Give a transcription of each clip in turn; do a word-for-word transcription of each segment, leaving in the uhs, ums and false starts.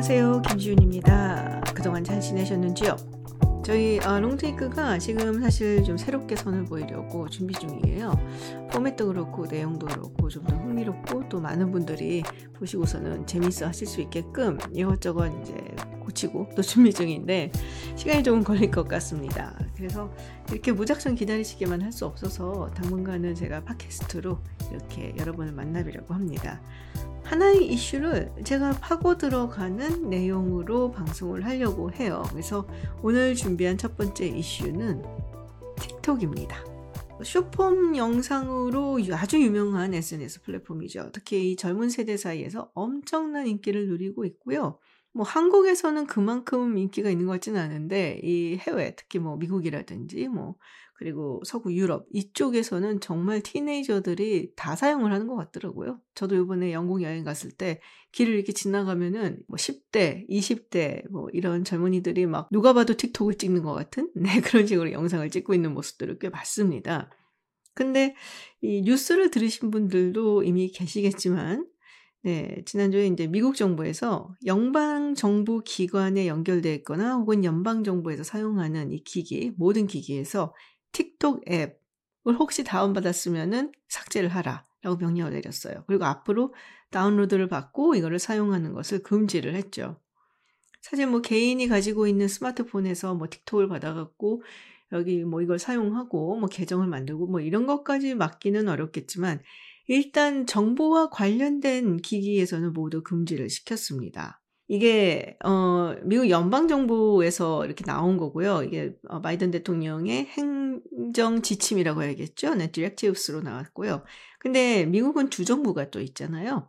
안녕하세요, 김지윤입니다. 그동안 잘 지내셨는지요? 저희 아, 롱테이크가 지금 사실 좀 새롭게 선을 보이려고 준비 중이에요. 포맷도 그렇고 내용도 그렇고 좀 더 흥미롭고 또 많은 분들이 보시고서는 재밌어 하실 수 있게끔 이것저것 이제 고치고 또 준비 중인데 시간이 조금 걸릴 것 같습니다. 그래서 이렇게 무작정 기다리시기만 할 수 없어서 당분간은 제가 팟캐스트로 이렇게 여러분을 만나보려고 합니다. 하나의 이슈를 제가 파고 들어가는 내용으로 방송을 하려고 해요. 그래서 오늘 준비한 첫 번째 이슈는 틱톡입니다. 쇼폼 영상으로 아주 유명한 에스엔에스 플랫폼이죠. 특히 이 젊은 세대 사이에서 엄청난 인기를 누리고 있고요. 뭐 한국에서는 그만큼 인기가 있는 것 같지는 않은데 이 해외, 특히 뭐 미국이라든지 뭐 그리고 서구 유럽 이쪽에서는 정말 티네이저들이 다 사용을 하는 것 같더라고요. 저도 이번에 영국 여행 갔을 때 길을 이렇게 지나가면은 뭐 십 대, 이십 대 뭐 이런 젊은이들이 막 누가 봐도 틱톡을 찍는 것 같은 네, 그런 식으로 영상을 찍고 있는 모습들을 꽤 봤습니다. 근데 이 뉴스를 들으신 분들도 이미 계시겠지만 네, 지난주에 이제 미국 정부에서 연방 정부 기관에 연결되어 있거나 혹은 연방 정부에서 사용하는 이 기기, 모든 기기에서 틱톡 앱을 혹시 다운받았으면은 삭제를 하라라고 명령을 내렸어요. 그리고 앞으로 다운로드를 받고 이거를 사용하는 것을 금지를 했죠. 사실 뭐 개인이 가지고 있는 스마트폰에서 뭐 틱톡을 받아갖고 여기 뭐 이걸 사용하고 뭐 계정을 만들고 뭐 이런 것까지 막기는 어렵겠지만 일단 정보와 관련된 기기에서는 모두 금지를 시켰습니다. 이게 어, 미국 연방정부에서 이렇게 나온 거고요. 이게 어, 바이든 대통령의 행정지침이라고 해야겠죠. 네, 디렉티브스로 나왔고요. 근데 미국은 주정부가 또 있잖아요.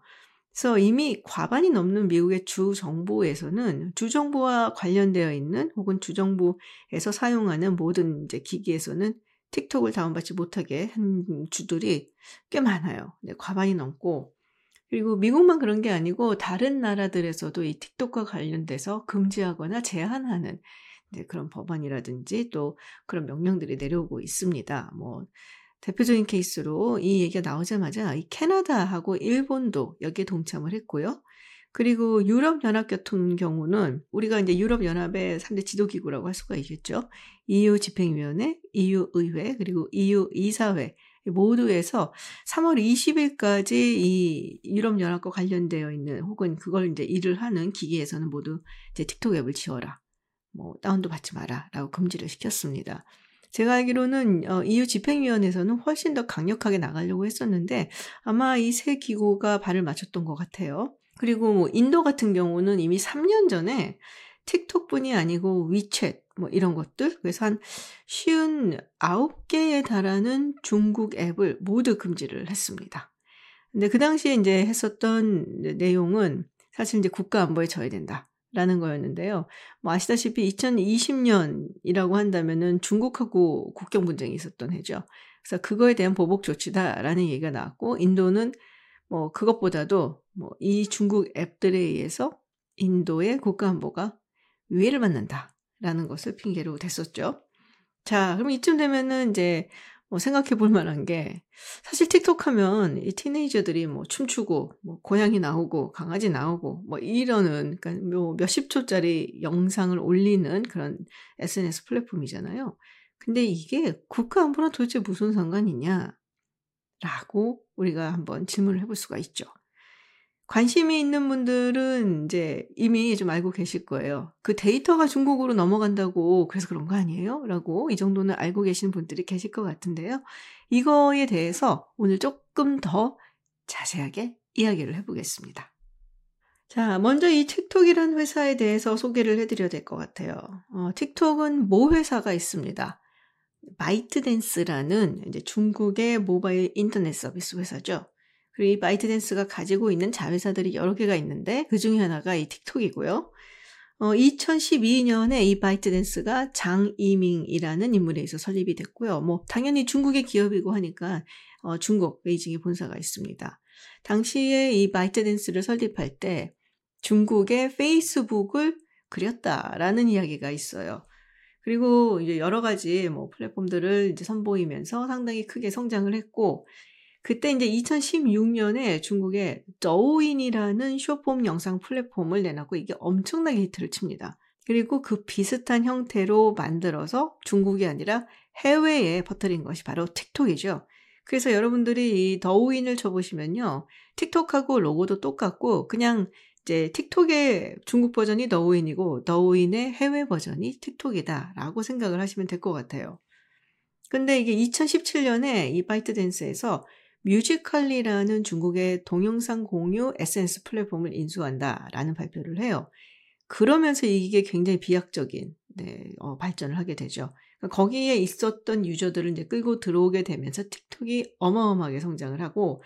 그래서 이미 과반이 넘는 미국의 주정부에서는 주정부와 관련되어 있는 혹은 주정부에서 사용하는 모든 이제 기기에서는 틱톡을 다운받지 못하게 한 주들이 꽤 많아요. 네, 과반이 넘고 그리고 미국만 그런 게 아니고 다른 나라들에서도 이 틱톡과 관련돼서 금지하거나 제한하는 네, 그런 법안이라든지 또 그런 명령들이 내려오고 있습니다. 뭐 대표적인 케이스로 이 얘기가 나오자마자 이 캐나다하고 일본도 여기에 동참을 했고요. 그리고 유럽연합 같은 경우는 우리가 이제 유럽연합의 삼 대 지도기구라고 할 수가 있겠죠. 이유 집행위원회, 이유 의회, 그리고 이유 이사회 모두에서 삼월 이십일까지 이 유럽연합과 관련되어 있는 혹은 그걸 이제 일을 하는 기기에서는 모두 이제 틱톡 앱을 지워라. 뭐 다운도 받지 마라. 라고 금지를 시켰습니다. 제가 알기로는 이유 집행위원회에서는 훨씬 더 강력하게 나가려고 했었는데 아마 이 세 기구가 발을 맞췄던 것 같아요. 그리고 뭐 인도 같은 경우는 이미 삼 년 전에 틱톡뿐이 아니고 위챗 뭐 이런 것들 그래서 한 오십구 개에 달하는 중국 앱을 모두 금지를 했습니다. 근데 그 당시에 이제 했었던 내용은 사실 이제 국가 안보에 저해된다라는 거였는데요. 뭐 아시다시피 이천이십 년이라고 한다면은 중국하고 국경 분쟁이 있었던 해죠. 그래서 그거에 대한 보복 조치다라는 얘기가 나왔고 인도는 뭐 그것보다도 뭐 이 중국 앱들에 의해서 인도의 국가안보가 위해를 받는다라는 것을 핑계로 댔었죠. 자, 그럼 이쯤 되면은 이제 뭐 생각해 볼 만한 게 사실 틱톡 하면 이 티네이저들이 뭐 춤추고 뭐 고양이 나오고 강아지 나오고 뭐 이러는 그러니까 뭐 몇십 초짜리 영상을 올리는 그런 에스엔에스 플랫폼이잖아요. 근데 이게 국가안보랑 도대체 무슨 상관이냐? 라고 우리가 한번 질문을 해볼 수가 있죠. 관심이 있는 분들은 이제 이미 좀 알고 계실 거예요. 그 데이터가 중국으로 넘어간다고 그래서 그런 거 아니에요? 라고 이 정도는 알고 계시는 분들이 계실 것 같은데요. 이거에 대해서 오늘 조금 더 자세하게 이야기를 해보겠습니다. 자, 먼저 이 틱톡이라는 회사에 대해서 소개를 해드려야 될 것 같아요. 어, 틱톡은 모 회사가 있습니다. 바이트댄스라는 이제 중국의 모바일 인터넷 서비스 회사죠. 그리고 이 바이트댄스가 가지고 있는 자회사들이 여러 개가 있는데 그 중에 하나가 이 틱톡이고요. 어, 이천십이 년에 이 바이트댄스가 장이밍이라는 인물에 의해서 설립이 됐고요. 뭐 당연히 중국의 기업이고 하니까 어, 중국 베이징에 본사가 있습니다. 당시에 이 바이트댄스를 설립할 때 중국의 페이스북을 그렸다라는 이야기가 있어요. 그리고 이제 여러 가지 뭐 플랫폼들을 이제 선보이면서 상당히 크게 성장을 했고, 그때 이제 이천십육 년에 중국에 더우인이라는 쇼폼 영상 플랫폼을 내놨고 이게 엄청나게 히트를 칩니다. 그리고 그 비슷한 형태로 만들어서 중국이 아니라 해외에 퍼뜨린 것이 바로 틱톡이죠. 그래서 여러분들이 이 더우인을 쳐보시면요. 틱톡하고 로고도 똑같고 그냥 이제 틱톡의 중국 버전이 더우인이고 더우인의 해외 버전이 틱톡이다라고 생각을 하시면 될 것 같아요. 근데 이게 이천십칠 년에 이 바이트댄스에서 뮤지컬리라는 중국의 동영상 공유 에스엔에스 플랫폼을 인수한다라는 발표를 해요. 그러면서 이게 굉장히 비약적인 네, 어, 발전을 하게 되죠. 거기에 있었던 유저들을 이제 끌고 들어오게 되면서 틱톡이 어마어마하게 성장을 하고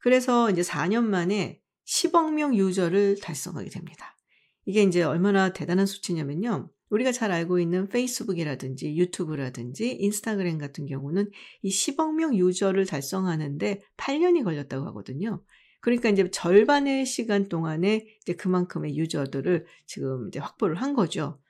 그래서 이제 사 년 만에 십억 명 유저를 달성하게 됩니다. 이게 이제 얼마나 대단한 수치냐면요. 우리가 잘 알고 있는 페이스북이라든지 유튜브라든지 인스타그램 같은 경우는 이 십억 명 유저를 달성하는데 팔 년이 걸렸다고 하거든요. 그러니까 이제 절반의 시간 동안에 이제 그만큼의 유저들을 지금 이제 확보를 한 거죠.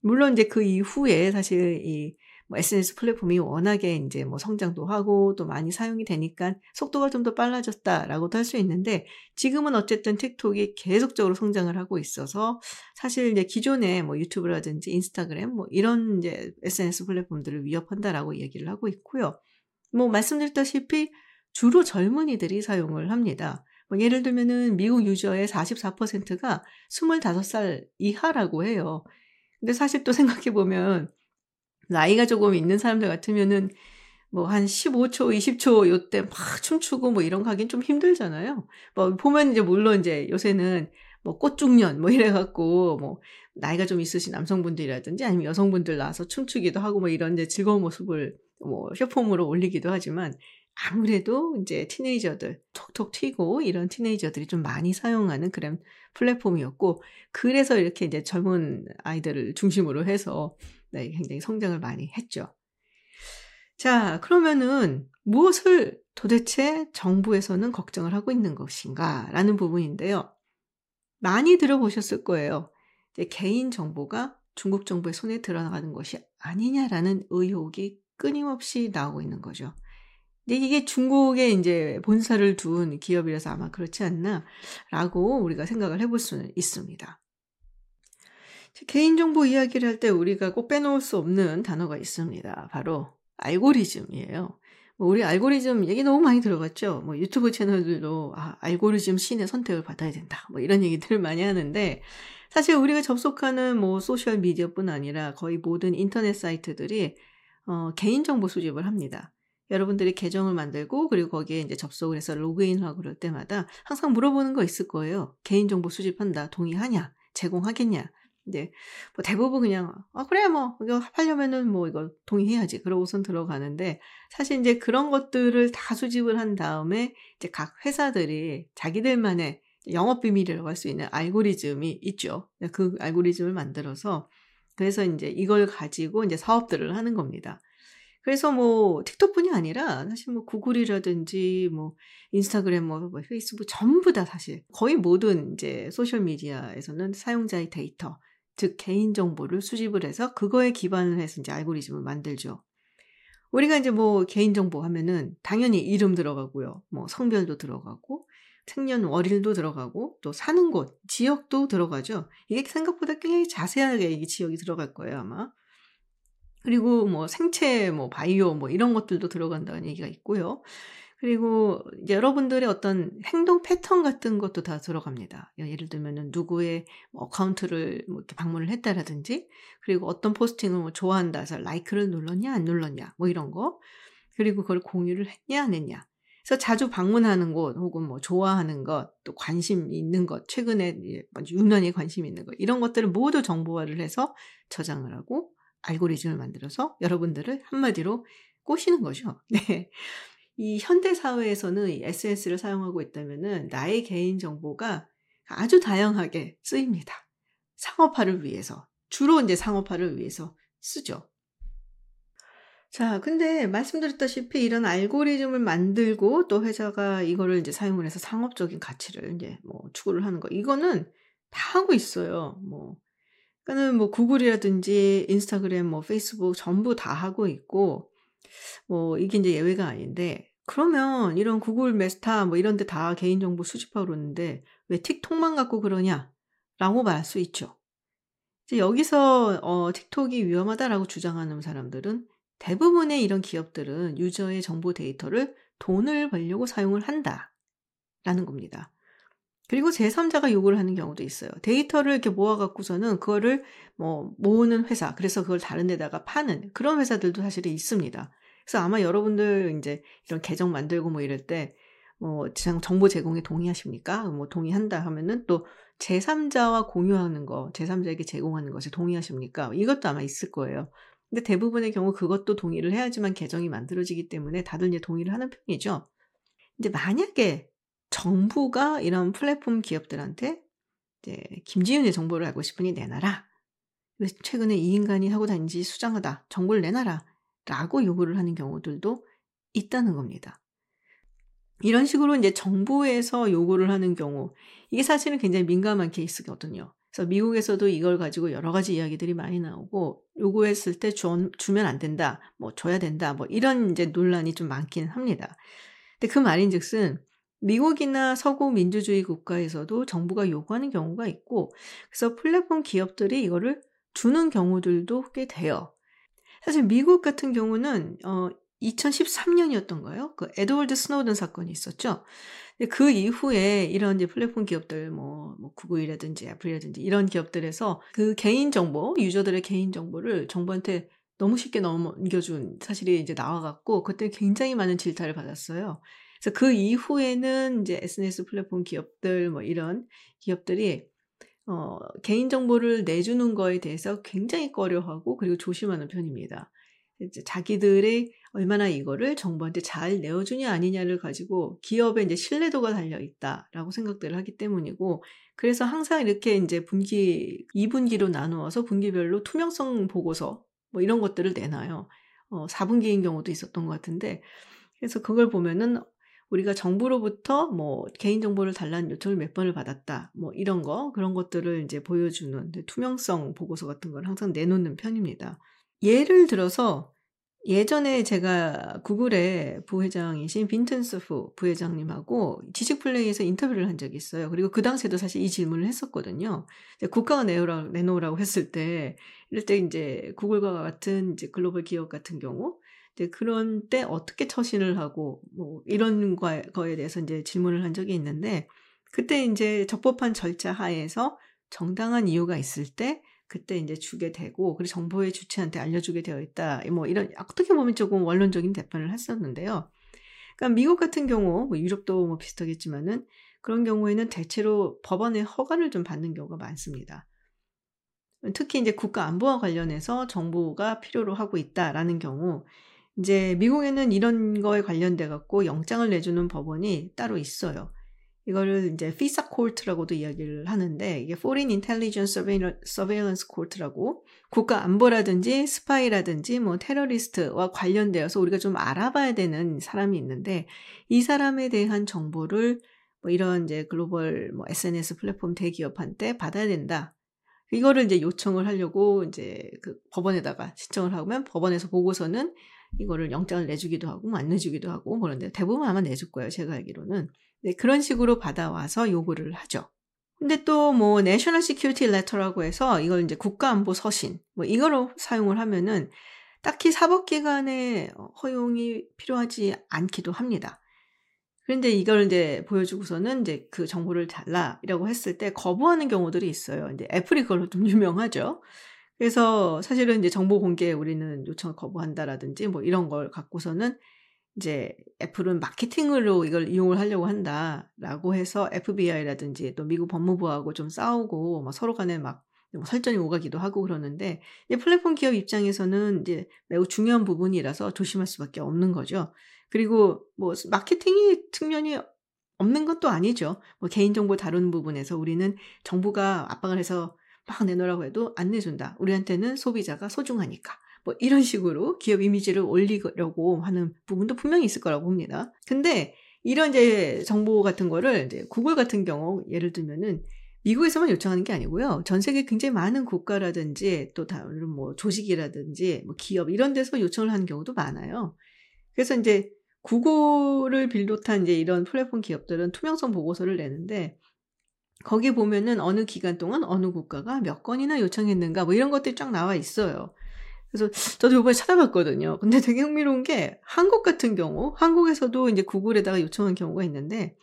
물론 이제 그 이후에 사실 이 뭐 에스엔에스 플랫폼이 워낙에 이제 뭐 성장도 하고 또 많이 사용이 되니까 속도가 좀 더 빨라졌다라고도 할 수 있는데 지금은 어쨌든 틱톡이 계속적으로 성장을 하고 있어서 사실 이제 기존에 뭐 유튜브라든지 인스타그램 뭐 이런 이제 에스엔에스 플랫폼들을 위협한다라고 얘기를 하고 있고요. 뭐 말씀드렸다시피 주로 젊은이들이 사용을 합니다. 뭐 예를 들면은 미국 유저의 사십사 퍼센트가 스물다섯 살 이하라고 해요. 근데 사실 또 생각해보면 나이가 조금 있는 사람들 같으면은 뭐 한 십오 초, 이십 초 요때 막 춤추고 뭐 이런 거 하긴 좀 힘들잖아요. 뭐 보면 이제 물론 이제 요새는 뭐 꽃중년 뭐 이래갖고 뭐 나이가 좀 있으신 남성분들이라든지 아니면 여성분들 나와서 춤추기도 하고 뭐 이런 이제 즐거운 모습을 뭐 쇼폼으로 올리기도 하지만 아무래도 이제 티네이저들, 톡톡 튀고 이런 티네이저들이 좀 많이 사용하는 그런 플랫폼이었고 그래서 이렇게 이제 젊은 아이들을 중심으로 해서 네, 굉장히 성장을 많이 했죠. 자, 그러면은 무엇을 도대체 정부에서는 걱정을 하고 있는 것인가라는 부분인데요. 많이 들어보셨을 거예요. 이제 개인 정보가 중국 정부의 손에 들어가는 것이 아니냐라는 의혹이 끊임없이 나오고 있는 거죠. 이게 중국에 이제 본사를 둔 기업이라서 아마 그렇지 않나라고 우리가 생각을 해볼 수는 있습니다. 개인정보 이야기를 할 때 우리가 꼭 빼놓을 수 없는 단어가 있습니다. 바로 알고리즘이에요. 뭐 우리 알고리즘 얘기 너무 많이 들어봤죠. 뭐 유튜브 채널들도 아, 알고리즘 신의 선택을 받아야 된다. 뭐 이런 얘기들을 많이 하는데 사실 우리가 접속하는 뭐 소셜 미디어뿐 아니라 거의 모든 인터넷 사이트들이 어, 개인정보 수집을 합니다. 여러분들이 계정을 만들고 그리고 거기에 이제 접속을 해서 로그인하고 그럴 때마다 항상 물어보는 거 있을 거예요. 개인정보 수집한다. 동의하냐? 제공하겠냐? 이제 뭐 대부분 그냥 아 그래 뭐 이거 합하려면은 뭐 이거 동의해야지. 그러고선 들어가는데 사실 이제 그런 것들을 다 수집을 한 다음에 이제 각 회사들이 자기들만의 영업 비밀이라고 할 수 있는 알고리즘이 있죠. 그 알고리즘을 만들어서 그래서 이제 이걸 가지고 이제 사업들을 하는 겁니다. 그래서 뭐 틱톡뿐이 아니라 사실 뭐 구글이라든지 뭐 인스타그램 뭐 페이스북 전부 다 사실 거의 모든 이제 소셜 미디어에서는 사용자의 데이터 즉 개인 정보를 수집을 해서 그거에 기반을 해서 이제 알고리즘을 만들죠. 우리가 이제 뭐 개인 정보 하면은 당연히 이름 들어가고요. 뭐 성별도 들어가고 생년월일도 들어가고 또 사는 곳, 지역도 들어가죠. 이게 생각보다 굉장히 자세하게 이 지역이 들어갈 거예요, 아마. 그리고 뭐 생체, 뭐 바이오, 뭐 이런 것들도 들어간다는 얘기가 있고요. 그리고 이제 여러분들의 어떤 행동 패턴 같은 것도 다 들어갑니다. 예를 들면은 누구의 뭐 어카운트를 뭐 이렇게 방문을 했다라든지, 그리고 어떤 포스팅을 뭐 좋아한다 해서 라이크를 눌렀냐, 안 눌렀냐, 뭐 이런 거. 그리고 그걸 공유를 했냐, 안 했냐. 그래서 자주 방문하는 곳, 혹은 뭐 좋아하는 것, 또 관심 있는 것, 최근에 유난히 관심 있는 것, 이런 것들을 모두 정보화를 해서 저장을 하고, 알고리즘을 만들어서 여러분들을 한마디로 꼬시는 거죠. 네. 이 현대사회에서는 이 에스엔에스를 사용하고 있다면은 나의 개인정보가 아주 다양하게 쓰입니다. 상업화를 위해서. 주로 이제 상업화를 위해서 쓰죠. 자, 근데 말씀드렸다시피 이런 알고리즘을 만들고 또 회사가 이거를 이제 사용을 해서 상업적인 가치를 이제 뭐 추구를 하는 거. 이거는 다 하고 있어요. 뭐. 그러니까는 뭐 구글이라든지 인스타그램, 뭐 페이스북 전부 다 하고 있고, 뭐 이게 이제 예외가 아닌데, 그러면 이런 구글 메타 뭐 이런 데 다 개인정보 수집하고 그러는데 왜 틱톡만 갖고 그러냐라고 말할 수 있죠. 이제 여기서 어, 틱톡이 위험하다라고 주장하는 사람들은 대부분의 이런 기업들은 유저의 정보 데이터를 돈을 벌려고 사용을 한다라는 겁니다. 그리고 제삼자가 요구를 하는 경우도 있어요. 데이터를 이렇게 모아갖고서는 그거를 뭐 모으는 회사, 그래서 그걸 다른 데다가 파는 그런 회사들도 사실은 있습니다. 그래서 아마 여러분들 이제 이런 계정 만들고 뭐 이럴 때 뭐 정보 제공에 동의하십니까? 뭐 동의한다 하면은 또 제삼자와 공유하는 거, 제삼자에게 제공하는 것에 동의하십니까? 이것도 아마 있을 거예요. 근데 대부분의 경우 그것도 동의를 해야지만 계정이 만들어지기 때문에 다들 이제 동의를 하는 편이죠. 이제 만약에 정부가 이런 플랫폼 기업들한테 이제 김지윤의 정보를 알고 싶으니 내놔라. 최근에 이 인간이 하고 다니지 수상하다. 정보를 내놔라. 라고 요구를 하는 경우들도 있다는 겁니다. 이런 식으로 이제 정부에서 요구를 하는 경우, 이게 사실은 굉장히 민감한 케이스거든요. 그래서 미국에서도 이걸 가지고 여러 가지 이야기들이 많이 나오고, 요구했을 때 주, 주면 안 된다, 뭐 줘야 된다, 뭐 이런 이제 논란이 좀 많긴 합니다. 근데 그 말인즉슨 미국이나 서구 민주주의 국가에서도 정부가 요구하는 경우가 있고, 그래서 플랫폼 기업들이 이거를 주는 경우들도 꽤 돼요. 사실 미국 같은 경우는 어, 이천십삼 년이었던가요? 그 에드워드 스노든 사건이 있었죠. 근데 그 이후에 이런 이제 플랫폼 기업들, 뭐, 뭐 구글이라든지 애플이라든지 이런 기업들에서 그 개인 정보, 유저들의 개인 정보를 정부한테 너무 쉽게 넘겨준 사실이 이제 나와갖고 그때 굉장히 많은 질타를 받았어요. 그래서 그 이후에는 이제 에스엔에스 플랫폼 기업들 뭐 이런 기업들이 어, 개인정보를 내주는 거에 대해서 굉장히 꺼려하고 그리고 조심하는 편입니다. 이제 자기들이 얼마나 이거를 정부한테 잘 내어주냐 아니냐를 가지고 기업의 이제 신뢰도가 달려있다라고 생각들을 하기 때문이고, 그래서 항상 이렇게 이제 분기, 이 분기로 나누어서 분기별로 투명성 보고서 뭐 이런 것들을 내놔요. 어, 사 분기인 경우도 있었던 것 같은데, 그래서 그걸 보면은 우리가 정부로부터 뭐 개인정보를 달라는 요청을 몇 번을 받았다. 뭐 이런 거, 그런 것들을 이제 보여주는 투명성 보고서 같은 걸 항상 내놓는 편입니다. 예를 들어서 예전에 제가 구글의 부회장이신 빈튼스 후 부회장님하고 지식플레이에서 인터뷰를 한 적이 있어요. 그리고 그 당시에도 사실 이 질문을 했었거든요. 국가가 내놓으라고, 내놓으라고 했을 때, 이럴 때 이제 구글과 같은 이제 글로벌 기업 같은 경우, 이제 그런 때 어떻게 처신을 하고 뭐 이런 거에 대해서 이제 질문을 한 적이 있는데, 그때 이제 적법한 절차 하에서 정당한 이유가 있을 때 그때 이제 주게 되고, 그리고 정보의 주체한테 알려주게 되어 있다. 뭐 이런 어떻게 보면 조금 원론적인 대판을 했었는데요. 그러니까 미국 같은 경우, 뭐 유럽도 뭐 비슷하겠지만은 그런 경우에는 대체로 법원의 허가를 좀 받는 경우가 많습니다. 특히 이제 국가 안보와 관련해서 정보가 필요로 하고 있다라는 경우. 이제 미국에는 이런 거에 관련돼 갖고 영장을 내주는 법원이 따로 있어요. 이거를 이제 피사 코트라고도 이야기를 하는데, 이게 Foreign Intelligence Surveillance Court라고 국가 안보라든지 스파이라든지 뭐 테러리스트와 관련되어서 우리가 좀 알아봐야 되는 사람이 있는데, 이 사람에 대한 정보를 뭐 이런 이제 글로벌 뭐 에스엔에스 플랫폼 대기업한테 받아야 된다. 이거를 이제 요청을 하려고 이제 그 법원에다가 신청을 하면 법원에서 보고서는 이거를 영장을 내주기도 하고 안 내주기도 하고 그런데 대부분 아마 내줄 거예요. 제가 알기로는. 네, 그런 식으로 받아와서 요구를 하죠. 근데 또 뭐 내셔널 시큐리티 레터라고 해서 이걸 이제 국가안보 서신 뭐 이거로 사용을 하면은 딱히 사법기관의 허용이 필요하지 않기도 합니다. 그런데 이걸 이제 보여주고서는 이제 그 정보를 달라라고 했을 때 거부하는 경우들이 있어요. 이제 애플이 그걸로 좀 유명하죠. 그래서 사실은 이제 정보 공개에 우리는 요청을 거부한다라든지 뭐 이런 걸 갖고서는 이제 애플은 마케팅으로 이걸 이용을 하려고 한다라고 해서 에프비아이라든지 또 미국 법무부하고 좀 싸우고 막 서로 간에 막 설전이 오가기도 하고 그러는데, 플랫폼 기업 입장에서는 이제 매우 중요한 부분이라서 조심할 수밖에 없는 거죠. 그리고 뭐 마케팅이 측면이 없는 것도 아니죠. 뭐 개인정보 다루는 부분에서 우리는 정부가 압박을 해서 막 내놓으라고 해도 안 내준다. 우리한테는 소비자가 소중하니까. 뭐 이런 식으로 기업 이미지를 올리려고 하는 부분도 분명히 있을 거라고 봅니다. 근데 이런 이제 정보 같은 거를 이제 구글 같은 경우 예를 들면은 미국에서만 요청하는 게 아니고요. 전 세계 굉장히 많은 국가라든지 또 다른 뭐 조직이라든지 뭐 기업 이런 데서 요청을 하는 경우도 많아요. 그래서 이제 구글을 비롯한 이제 이런 플랫폼 기업들은 투명성 보고서를 내는데 거기 보면은 어느 기간 동안 어느 국가가 몇 건이나 요청했는가 뭐 이런 것들이 쫙 나와 있어요. 그래서 저도 이번에 찾아봤거든요. 근데 되게 흥미로운 게 한국 같은 경우, 한국에서도 이제 구글에다가 요청한 경우가 있는데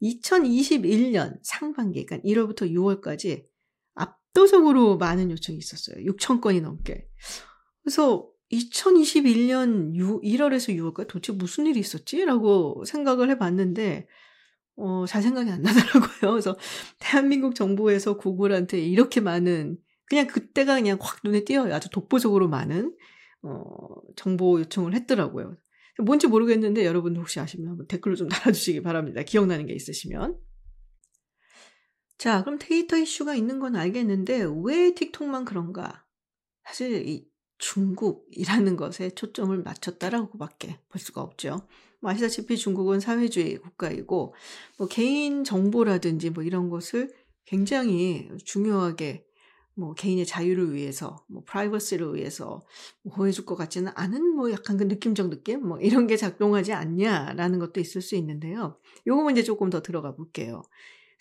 이천이십일 년 상반기, 그러니까 일월부터 유월까지 압도적으로 많은 요청이 있었어요. 육천 건이 넘게. 그래서 이천이십일 년 일월에서 유월까지 도대체 무슨 일이 있었지? 라고 생각을 해봤는데 어, 잘 생각이 안 나더라고요. 그래서 대한민국 정부에서 구글한테 이렇게 많은, 그냥 그때가 그냥 확 눈에 띄어요. 아주 독보적으로 많은 어, 정보 요청을 했더라고요. 뭔지 모르겠는데 여러분 혹시 아시면 한번 댓글로 좀 달아주시기 바랍니다. 기억나는 게 있으시면. 자, 그럼 데이터 이슈가 있는 건 알겠는데 왜 틱톡만 그런가? 사실 이 중국이라는 것에 초점을 맞췄다라고밖에 볼 수가 없죠. 뭐 아시다시피 중국은 사회주의 국가이고 뭐 개인 정보라든지 뭐 이런 것을 굉장히 중요하게 뭐 개인의 자유를 위해서, 뭐 프라이버시를 위해서 뭐 보호해줄 것 같지는 않은 뭐 약간 그 느낌적 느낌 뭐 이런 게 작동하지 않냐라는 것도 있을 수 있는데요. 요거 이제 조금 더 들어가 볼게요.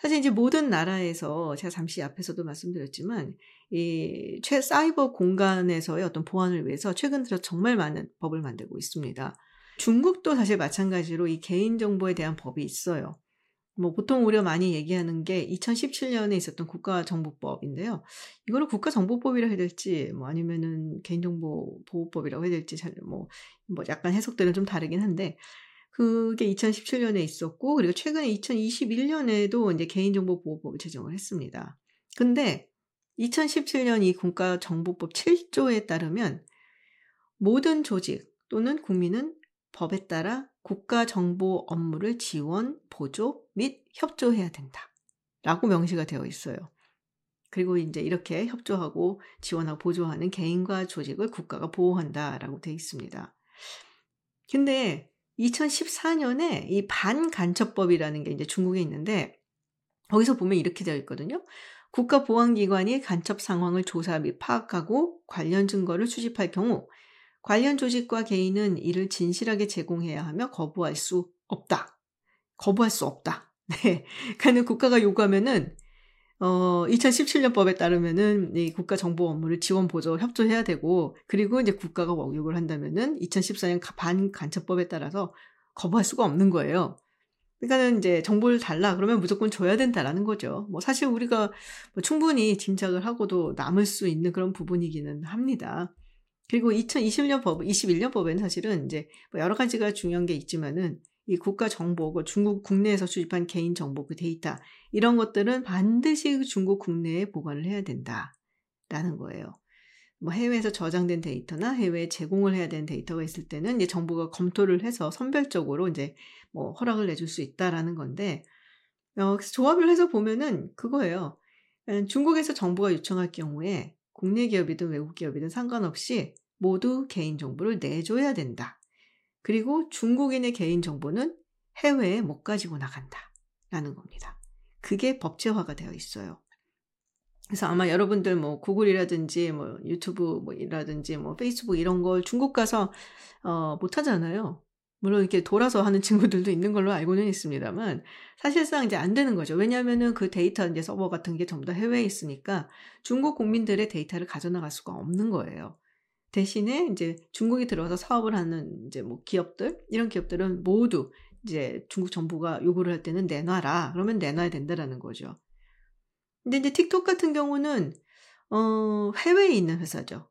사실 이제 모든 나라에서 제가 잠시 앞에서도 말씀드렸지만 이 최 사이버 공간에서의 어떤 보안을 위해서 최근 들어 정말 많은 법을 만들고 있습니다. 중국도 사실 마찬가지로 이 개인정보에 대한 법이 있어요. 뭐 보통 우리가 많이 얘기하는 게 이천십칠 년에 있었던 국가정보법인데요. 이거를 국가정보법이라 해야 될지 뭐 아니면은 개인정보보호법이라고 해야 될지 잘 뭐 뭐 약간 해석들은 좀 다르긴 한데 그게 이천십칠 년에 있었고 그리고 최근에 이천이십일 년에도 이제 개인정보보호법을 제정을 했습니다. 근데 이천십칠 년 이 국가정보법 칠 조에 따르면 모든 조직 또는 국민은 법에 따라 국가정보 업무를 지원, 보조 및 협조해야 된다 라고 명시가 되어 있어요. 그리고 이제 이렇게 협조하고 지원하고 보조하는 개인과 조직을 국가가 보호한다 라고 되어 있습니다. 근데 이천십사 년에 이 반간첩법이라는 게 이제 중국에 있는데 거기서 보면 이렇게 되어 있거든요. 국가보안기관이 간첩 상황을 조사 및 파악하고 관련 증거를 수집할 경우 관련 조직과 개인은 이를 진실하게 제공해야 하며 거부할 수 없다. 거부할 수 없다. 네. 그러니까 국가가 요구하면은 어, 이천십칠 년 법에 따르면은 이 국가 정보 업무를 지원 보조 협조해야 되고 그리고 이제 국가가 억욕을 한다면은 이천십사 년 반간첩법에 따라서 거부할 수가 없는 거예요. 그러니까는 이제 정보를 달라 그러면 무조건 줘야 된다라는 거죠. 뭐 사실 우리가 뭐 충분히 짐작을 하고도 남을 수 있는 그런 부분이기는 합니다. 그리고 이천이십 년 법, 이십일 년 법에는 사실은 이제 뭐 여러 가지가 중요한 게 있지만은 이 국가 정보, 중국 국내에서 수집한 개인 정보, 그 데이터, 이런 것들은 반드시 중국 국내에 보관을 해야 된다라는 거예요. 뭐 해외에서 저장된 데이터나 해외에 제공을 해야 되는 데이터가 있을 때는 이제 정부가 검토를 해서 선별적으로 이제 뭐 허락을 내줄 수 있다라는 건데, 어, 그래서 조합을 해서 보면은 그거예요. 중국에서 정부가 요청할 경우에 국내 기업이든 외국 기업이든 상관없이 모두 개인정보를 내줘야 된다. 그리고 중국인의 개인정보는 해외에 못 가지고 나간다. 라는 겁니다. 그게 법제화가 되어 있어요. 그래서 아마 여러분들 뭐 구글이라든지 뭐 유튜브라든지 뭐 페이스북 이런 걸 중국 가서 어, 못 하잖아요. 물론 이렇게 돌아서 하는 친구들도 있는 걸로 알고는 있습니다만 사실상 이제 안 되는 거죠. 왜냐하면은 그 데이터 이제 서버 같은 게 전부 다 해외에 있으니까 중국 국민들의 데이터를 가져나갈 수가 없는 거예요. 대신에 이제 중국이 들어와서 사업을 하는 이제 뭐 기업들 이런 기업들은 모두 이제 중국 정부가 요구를 할 때는 내놔라. 그러면 내놔야 된다라는 거죠. 근데 이제 틱톡 같은 경우는 어, 해외에 있는 회사죠.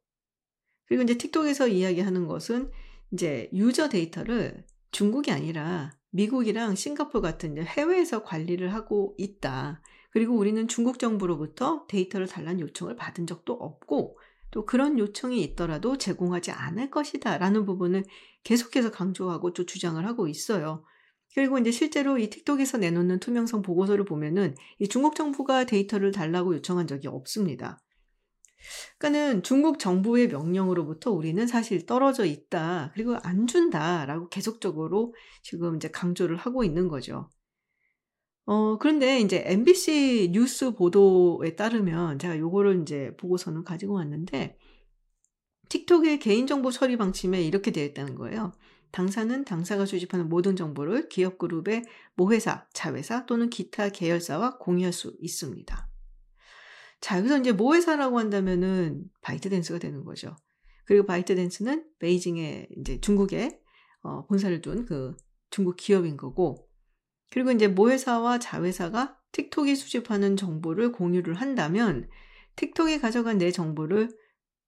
그리고 이제 틱톡에서 이야기하는 것은 이제 유저 데이터를 중국이 아니라 미국이랑 싱가포르 같은 이제 해외에서 관리를 하고 있다. 그리고 우리는 중국 정부로부터 데이터를 달라는 요청을 받은 적도 없고 또 그런 요청이 있더라도 제공하지 않을 것이다 라는 부분을 계속해서 강조하고 또 주장을 하고 있어요. 그리고 이제 실제로 이 틱톡에서 내놓는 투명성 보고서를 보면은 이 중국 정부가 데이터를 달라고 요청한 적이 없습니다. 그러니까는 중국 정부의 명령으로부터 우리는 사실 떨어져 있다. 그리고 안 준다라고 계속적으로 지금 이제 강조를 하고 있는 거죠. 어, 그런데 이제 엠비씨 뉴스 보도에 따르면 제가 요거를 이제 보고서는 가지고 왔는데 틱톡의 개인정보 처리 방침에 이렇게 되어 있다는 거예요. 당사는 당사가 수집하는 모든 정보를 기업 그룹의 모회사, 자회사 또는 기타 계열사와 공유할 수 있습니다. 자, 여기서 이제 모회사라고 한다면은 바이트댄스가 되는 거죠. 그리고 바이트댄스는 베이징에 이제 중국에 어, 본사를 둔 그 중국 기업인 거고, 그리고 이제 모회사와 자회사가 틱톡이 수집하는 정보를 공유를 한다면 틱톡이 가져간 내 정보를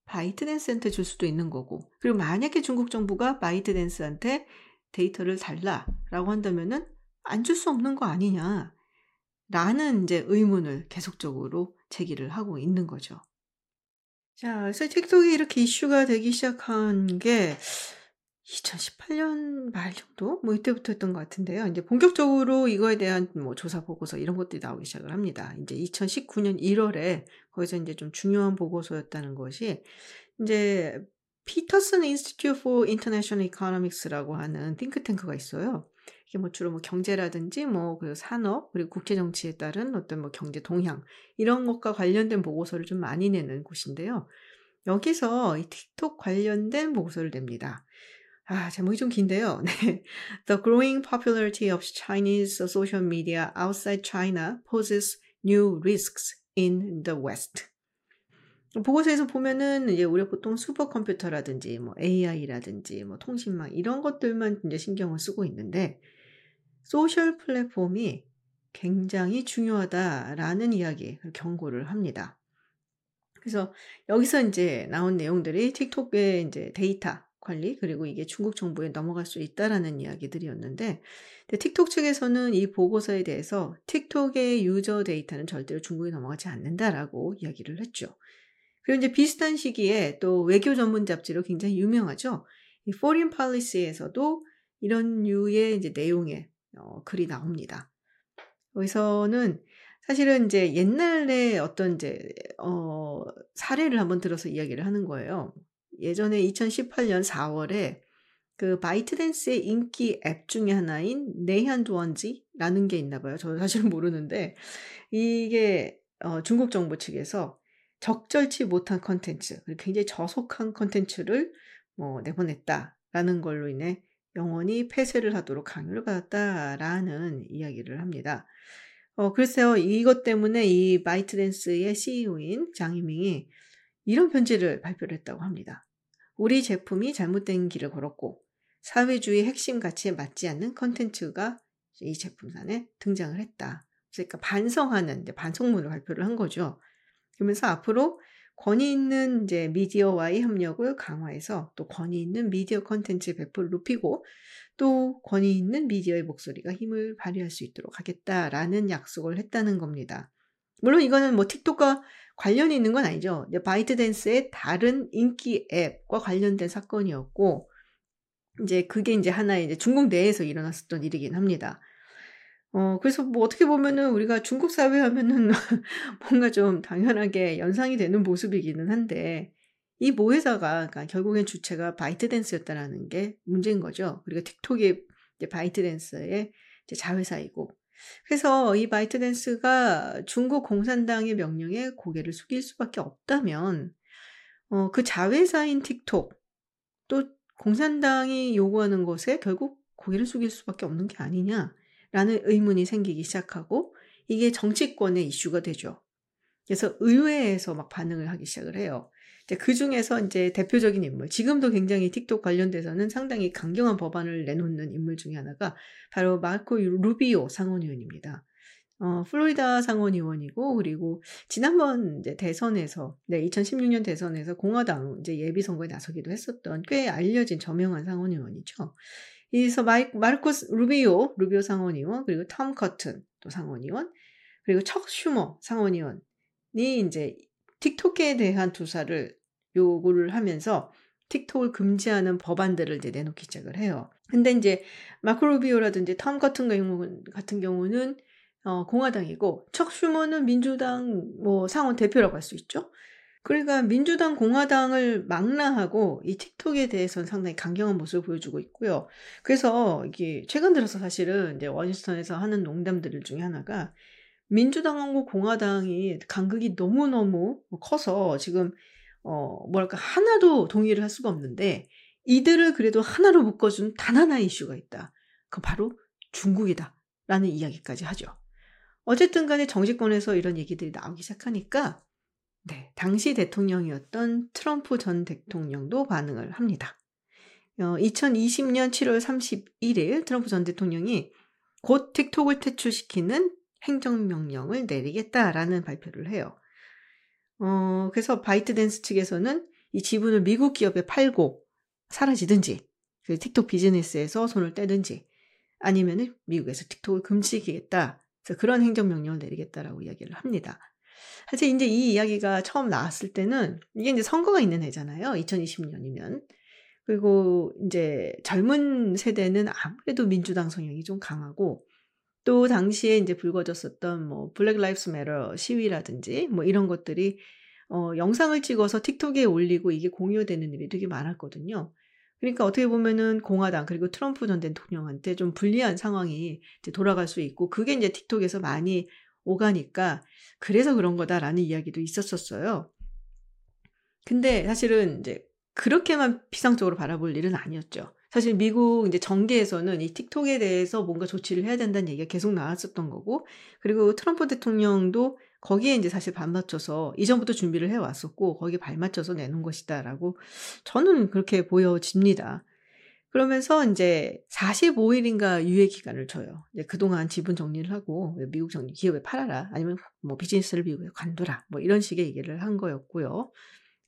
바이트댄스한테 줄 수도 있는 거고, 그리고 만약에 중국 정부가 바이트댄스한테 데이터를 달라라고 한다면은 안 줄 수 없는 거 아니냐라는 이제 의문을 계속적으로 제기를 하고 있는 거죠. 자, 그래서 틱톡이 이렇게 이슈가 되기 시작한 게 이천십팔 년 말 정도? 뭐 이때부터 했던 것 같은데요. 이제 본격적으로 이거에 대한 뭐 조사 보고서 이런 것들이 나오기 시작을 합니다. 이제 이천십구 년 일월에 거기서 이제 좀 중요한 보고서였다는 것이 이제 피터슨 인스티튜트 포 인터내셔널 이코노믹스라고 하는 띵크탱크가 있어요. 이게 뭐 주로 뭐 경제라든지 뭐 그리고 산업 그리고 국제 정치에 따른 어떤 뭐 경제 동향 이런 것과 관련된 보고서를 좀 많이 내는 곳인데요. 여기서 이 틱톡 관련된 보고서를 냅니다. 아, 제목이 좀 긴데요. 네. The growing popularity of Chinese social media outside China poses new risks in the West. 보고서에서 보면은 이제 우리가 보통 슈퍼컴퓨터라든지 뭐 에이아이라든지 뭐 통신망 이런 것들만 이제 신경을 쓰고 있는데 소셜 플랫폼이 굉장히 중요하다라는 이야기, 경고를 합니다. 그래서 여기서 이제 나온 내용들이 틱톡의 이제 데이터 관리 그리고 이게 중국 정부에 넘어갈 수 있다라는 이야기들이었는데, 근데 틱톡 측에서는 이 보고서에 대해서 틱톡의 유저 데이터는 절대로 중국에 넘어가지 않는다라고 이야기를 했죠. 그리고 이제 비슷한 시기에 또 외교 전문 잡지로 굉장히 유명하죠. 이 Foreign Policy에서도 이런 유의 이제 내용의 어, 글이 나옵니다. 여기서는 사실은 이제 옛날에 어떤 이제 어, 사례를 한번 들어서 이야기를 하는 거예요. 예전에 이천십팔 년 사월에 그 바이트댄스의 인기 앱 중에 하나인 네현두원지라는 게 있나 봐요. 저는 사실 모르는데 이게 어, 중국 정부 측에서 적절치 못한 컨텐츠, 굉장히 저속한 컨텐츠를 뭐 내보냈다라는 걸로 인해 영원히 폐쇄를 하도록 강요를 받았다라는 이야기를 합니다. 어, 글쎄요, 이것 때문에 이 바이트댄스의 씨이오인 장이밍이 이런 편지를 발표를 했다고 합니다. 우리 제품이 잘못된 길을 걸었고 사회주의 핵심 가치에 맞지 않는 컨텐츠가 이 제품산에 등장을 했다. 그러니까 반성하는 이제 반성문을 발표를 한 거죠. 그러면서 앞으로 권위 있는 이제 미디어와의 협력을 강화해서 또 권위 있는 미디어 컨텐츠의 배포를 높이고 또 권위 있는 미디어의 목소리가 힘을 발휘할 수 있도록 하겠다라는 약속을 했다는 겁니다. 물론 이거는 뭐 틱톡과 관련이 있는 건 아니죠. 바이트댄스의 다른 인기 앱과 관련된 사건이었고, 이제 그게 이제 하나의 이제 중국 내에서 일어났었던 일이긴 합니다. 어, 그래서 뭐 어떻게 보면은 우리가 중국 사회 하면은 뭔가 좀 당연하게 연상이 되는 모습이기는 한데, 이 모회사가, 그러니까 결국엔 주체가 바이트댄스였다라는 게 문제인 거죠. 그리고 틱톡이 이제 바이트댄스의 이제 자회사이고, 그래서 이 바이트댄스가 중국 공산당의 명령에 고개를 숙일 수밖에 없다면 어, 그 자회사인 틱톡 또 공산당이 요구하는 것에 결국 고개를 숙일 수밖에 없는 게 아니냐라는 의문이 생기기 시작하고 이게 정치권의 이슈가 되죠. 그래서 의회에서 막 반응을 하기 시작을 해요. 그 중에서 이제 대표적인 인물, 지금도 굉장히 틱톡 관련돼서는 상당히 강경한 법안을 내놓는 인물 중에 하나가 바로 마크 루비오 상원의원입니다. 어, 플로리다 상원의원이고, 그리고 지난번 이제 대선에서, 네, 이천십육 년 대선에서 공화당 이제 예비선거에 나서기도 했었던 꽤 알려진 저명한 상원의원이죠. 그래서 마이크, 마르코스 루비오, 루비오 상원의원, 그리고 톰 커튼 또 상원의원, 그리고 척 슈머 상원의원이 이제 틱톡에 대한 조사를 요구를 하면서 틱톡을 금지하는 법안들을 이제 내놓기 시작을 해요. 근데 이제 마크 루비오라든지 톰 같은 경우는, 같은 경우는 어, 공화당이고 척 슈머는 민주당 뭐 상원 대표라고 할 수 있죠. 그러니까 민주당 공화당을 망라하고 이 틱톡에 대해서는 상당히 강경한 모습을 보여주고 있고요. 그래서 이게 최근 들어서 사실은 이제 워싱턴에서 하는 농담들 중에 하나가 민주당하고 공화당이 간극이 너무너무 커서 지금 어, 뭐랄까, 하나도 동의를 할 수가 없는데, 이들을 그래도 하나로 묶어준 단 하나의 이슈가 있다. 그 바로 중국이다. 라는 이야기까지 하죠. 어쨌든 간에 정치권에서 이런 얘기들이 나오기 시작하니까 네, 당시 대통령이었던 트럼프 전 대통령도 반응을 합니다. 어, 이천이십년 칠월 삼십일일 트럼프 전 대통령이 곧 틱톡을 퇴출시키는 행정명령을 내리겠다라는 발표를 해요. 어, 그래서 바이트댄스 측에서는 이 지분을 미국 기업에 팔고 사라지든지 틱톡 비즈니스에서 손을 떼든지 아니면 미국에서 틱톡을 금지시키겠다. 그래서 그런 행정명령을 내리겠다라고 이야기를 합니다. 사실 이제 이 이야기가 처음 나왔을 때는 이게 이제 선거가 있는 해잖아요. 이천이십년이면. 그리고 이제 젊은 세대는 아무래도 민주당 성향이 좀 강하고 또 당시에 이제 불거졌었던 뭐 블랙 라이브스 매터 시위라든지 뭐 이런 것들이 어, 영상을 찍어서 틱톡에 올리고 이게 공유되는 일이 되게 많았거든요. 그러니까 어떻게 보면은 공화당 그리고 트럼프 전 대통령한테 좀 불리한 상황이 이제 돌아갈 수 있고 그게 이제 틱톡에서 많이 오가니까 그래서 그런 거다라는 이야기도 있었었어요. 근데 사실은 이제 그렇게만 피상적으로 바라볼 일은 아니었죠. 사실 미국 이제 정계에서는 이 틱톡에 대해서 뭔가 조치를 해야 된다는 얘기가 계속 나왔었던 거고 그리고 트럼프 대통령도 거기에 이제 사실 발맞춰서 이전부터 준비를 해왔었고 거기에 발맞춰서 내놓은 것이다라고 저는 그렇게 보여집니다. 그러면서 이제 사십오일인가 유예 기간을 줘요. 이제 그동안 지분 정리를 하고 미국 정리 기업에 팔아라 아니면 뭐 비즈니스를 미국에 관둬라 뭐 이런 식의 얘기를 한 거였고요.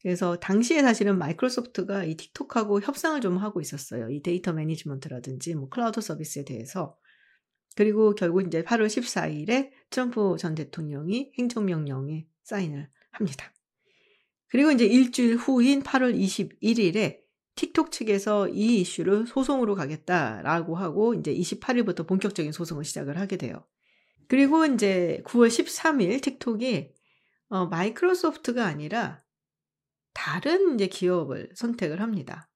그래서 당시에 사실은 마이크로소프트가 이 틱톡하고 협상을 좀 하고 있었어요. 이 데이터 매니지먼트라든지 뭐 클라우드 서비스에 대해서. 그리고 결국 이제 팔월 십사일에 트럼프 전 대통령이 행정명령에 사인을 합니다. 그리고 이제 일주일 후인 팔월 이십일일에 틱톡 측에서 이 이슈를 소송으로 가겠다라고 하고 이제 이십팔일부터 본격적인 소송을 시작을 하게 돼요. 그리고 이제 구월 십삼일 틱톡이 어, 마이크로소프트가 아니라 다른 이제 기업을 선택을 합니다.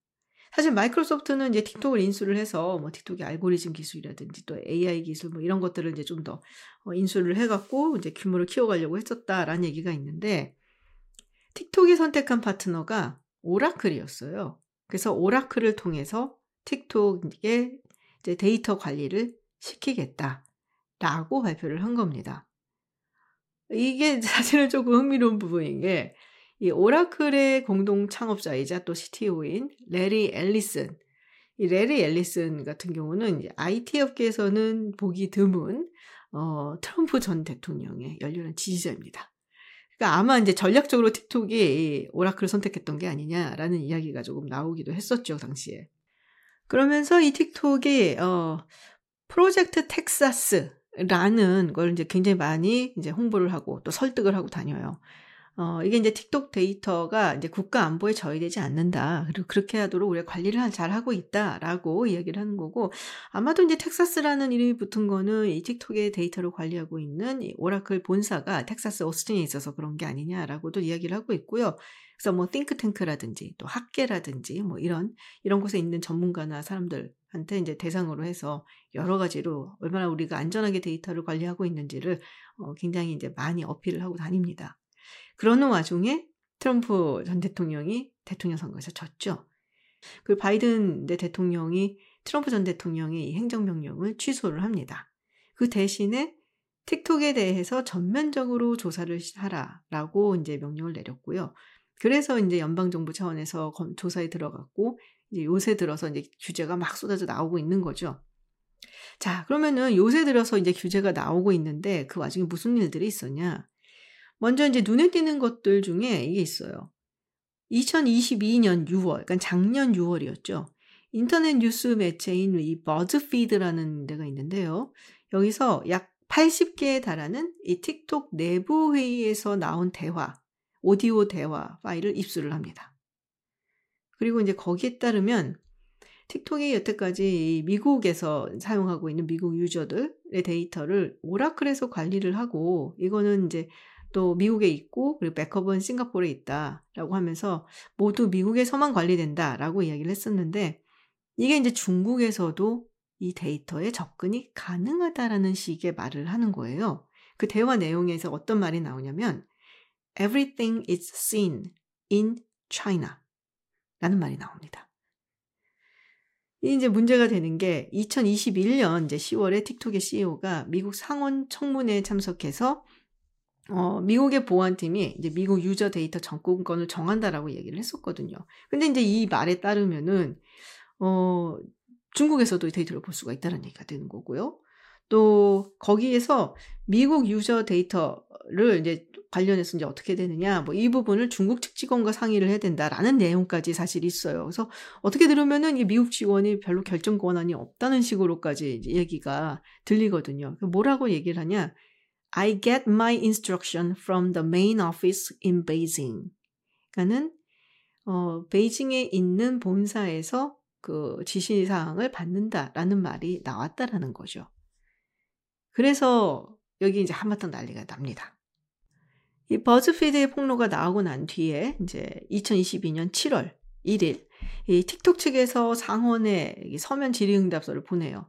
사실 마이크로소프트는 이제 틱톡을 인수를 해서 뭐 틱톡의 알고리즘 기술이라든지 또 에이아이 기술 뭐 이런 것들을 이제 좀 더 인수를 해갖고 이제 규모를 키워가려고 했었다라는 얘기가 있는데 틱톡이 선택한 파트너가 오라클이었어요. 그래서 오라클을 통해서 틱톡의 이제 데이터 관리를 시키겠다라고 발표를 한 겁니다. 이게 사실은 조금 흥미로운 부분인 게 이 오라클의 공동 창업자이자 또 씨티오인 레리 앨리슨. 이 레리 앨리슨 같은 경우는 아이티 업계에서는 보기 드문 어, 트럼프 전 대통령의 열렬한 지지자입니다. 그러니까 아마 이제 전략적으로 틱톡이 이 오라클을 선택했던 게 아니냐라는 이야기가 조금 나오기도 했었죠, 당시에. 그러면서 이 틱톡이 어, 프로젝트 텍사스라는 걸 이제 굉장히 많이 이제 홍보를 하고 또 설득을 하고 다녀요. 어, 이게 이제 틱톡 데이터가 이제 국가 안보에 저해되지 않는다. 그리고 그렇게 하도록 우리가 관리를 잘 하고 있다라고 이야기를 하는 거고, 아마도 이제 텍사스라는 이름이 붙은 거는 이 틱톡의 데이터를 관리하고 있는 이 오라클 본사가 텍사스 오스틴에 있어서 그런 게 아니냐라고도 이야기를 하고 있고요. 그래서 뭐 띵크탱크라든지 또 학계라든지 뭐 이런, 이런 곳에 있는 전문가나 사람들한테 이제 대상으로 해서 여러 가지로 얼마나 우리가 안전하게 데이터를 관리하고 있는지를 어, 굉장히 이제 많이 어필을 하고 다닙니다. 그러는 와중에 트럼프 전 대통령이 대통령 선거에서 졌죠. 그리고 바이든 대통령이 트럼프 전 대통령의 이 행정명령을 취소를 합니다. 그 대신에 틱톡에 대해서 전면적으로 조사를 하라라고 이제 명령을 내렸고요. 그래서 이제 연방정부 차원에서 조사에 들어갔고, 이제 요새 들어서 이제 규제가 막 쏟아져 나오고 있는 거죠. 자, 그러면은 요새 들어서 이제 규제가 나오고 있는데 그 와중에 무슨 일들이 있었냐? 먼저 이제 눈에 띄는 것들 중에 이게 있어요. 이천이십이년 유월, 그러니까 작년 유월이었죠. 인터넷 뉴스 매체인 이 버즈피드라는 데가 있는데요. 여기서 약 팔십 개에 달하는 이 틱톡 내부 회의에서 나온 대화, 오디오 대화 파일을 입수를 합니다. 그리고 이제 거기에 따르면 틱톡이 여태까지 미국에서 사용하고 있는 미국 유저들의 데이터를 오라클에서 관리를 하고 이거는 이제 또 미국에 있고 그리고 백업은 싱가포르에 있다라고 하면서 모두 미국에서만 관리된다라고 이야기를 했었는데 이게 이제 중국에서도 이 데이터에 접근이 가능하다라는 식의 말을 하는 거예요. 그 대화 내용에서 어떤 말이 나오냐면 Everything is seen in China 라는 말이 나옵니다. 이제 문제가 되는 게 이천이십일 년 이제 시월에 틱톡의 씨이오가 미국 상원 청문회에 참석해서 어, 미국의 보안팀이 이제 미국 유저 데이터 정권권을 정한다라고 얘기를 했었거든요. 근데 이제 이 말에 따르면은 어, 중국에서도 데이터를 볼 수가 있다는 얘기가 되는 거고요. 또 거기에서 미국 유저 데이터를 이제 관련해서 이제 어떻게 되느냐, 뭐 이 부분을 중국 측 직원과 상의를 해야 된다라는 내용까지 사실 있어요. 그래서 어떻게 들으면은 이 미국 직원이 별로 결정 권한이 없다는 식으로까지 얘기가 들리거든요. 뭐라고 얘기를 하냐? I get my instruction from the main office in Beijing. 그러니까는 어, 베이징에 있는 본사에서 그 지시 사항을 받는다라는 말이 나왔다라는 거죠. 그래서 여기 이제 한바탕 난리가 납니다. 이 버즈피드의 폭로가 나오고 난 뒤에 이제 이천이십이 년 칠월 일일 이 틱톡 측에서 상원에 서면 질의응답서를 보내요.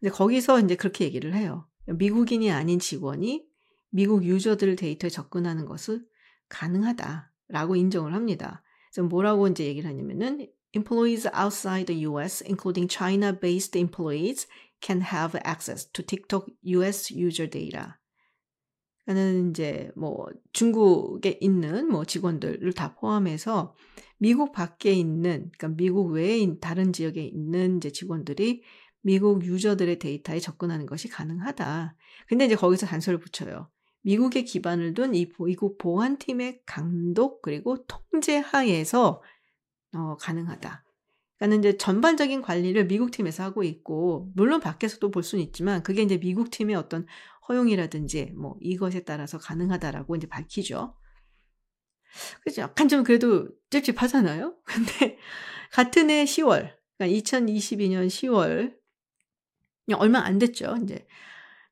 근데 거기서 이제 그렇게 얘기를 해요. 미국인이 아닌 직원이 미국 유저들 데이터에 접근하는 것을 가능하다라고 인정을 합니다. 그래서 뭐라고 이제 얘기를 하냐면은 Employees outside the U S, including China-based employees, can have access to TikTok U S user data. 그러니까는 이제 뭐 중국에 있는 뭐 직원들을 다 포함해서 미국 밖에 있는, 그러니까 미국 외에 다른 지역에 있는 이제 직원들이 미국 유저들의 데이터에 접근하는 것이 가능하다. 근데 이제 거기서 단서를 붙여요. 미국에 기반을 둔 이 미국 보안팀의 감독 그리고 통제 하에서 어, 가능하다. 그러니까 이제 전반적인 관리를 미국 팀에서 하고 있고, 물론 밖에서도 볼 수는 있지만 그게 이제 미국 팀의 어떤 허용이라든지 뭐 이것에 따라서 가능하다라고 이제 밝히죠. 그래서 약간 좀 그래도 찝찝하잖아요. 근데 같은 해 시월, 그러니까 이천이십이 년 시월, 그냥 얼마 안 됐죠. 이제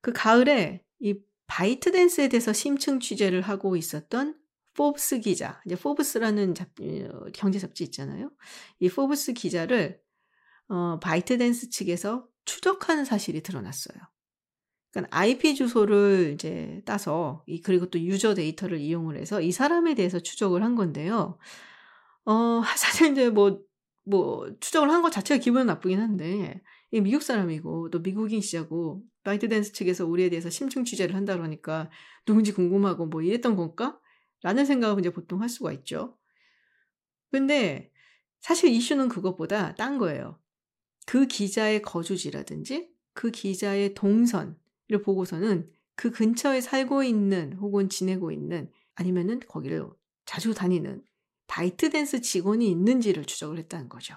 그 가을에 이 바이트댄스에 대해서 심층 취재를 하고 있었던 포브스 기자, 이제 포브스라는 잡, 경제 잡지 있잖아요. 이 포브스 기자를 어, 바이트댄스 측에서 추적하는 사실이 드러났어요. 그러니까 아이피 주소를 이제 따서 이 그리고 또 유저 데이터를 이용을 해서 이 사람에 대해서 추적을 한 건데요. 어, 사실 이제 뭐 뭐 추적을 한 것 자체가 기분은 나쁘긴 한데, 이 미국 사람이고 또 미국인 시자고 바이트댄스 측에서 우리에 대해서 심층 취재를 한다 그러니까 누군지 궁금하고 뭐 이랬던 건가? 라는 생각을 이제 보통 할 수가 있죠. 근데 사실 이슈는 그것보다 딴 거예요. 그 기자의 거주지라든지 그 기자의 동선을 보고서는 그 근처에 살고 있는 혹은 지내고 있는 아니면은 거기를 자주 다니는 바이트댄스 직원이 있는지를 추적을 했다는 거죠.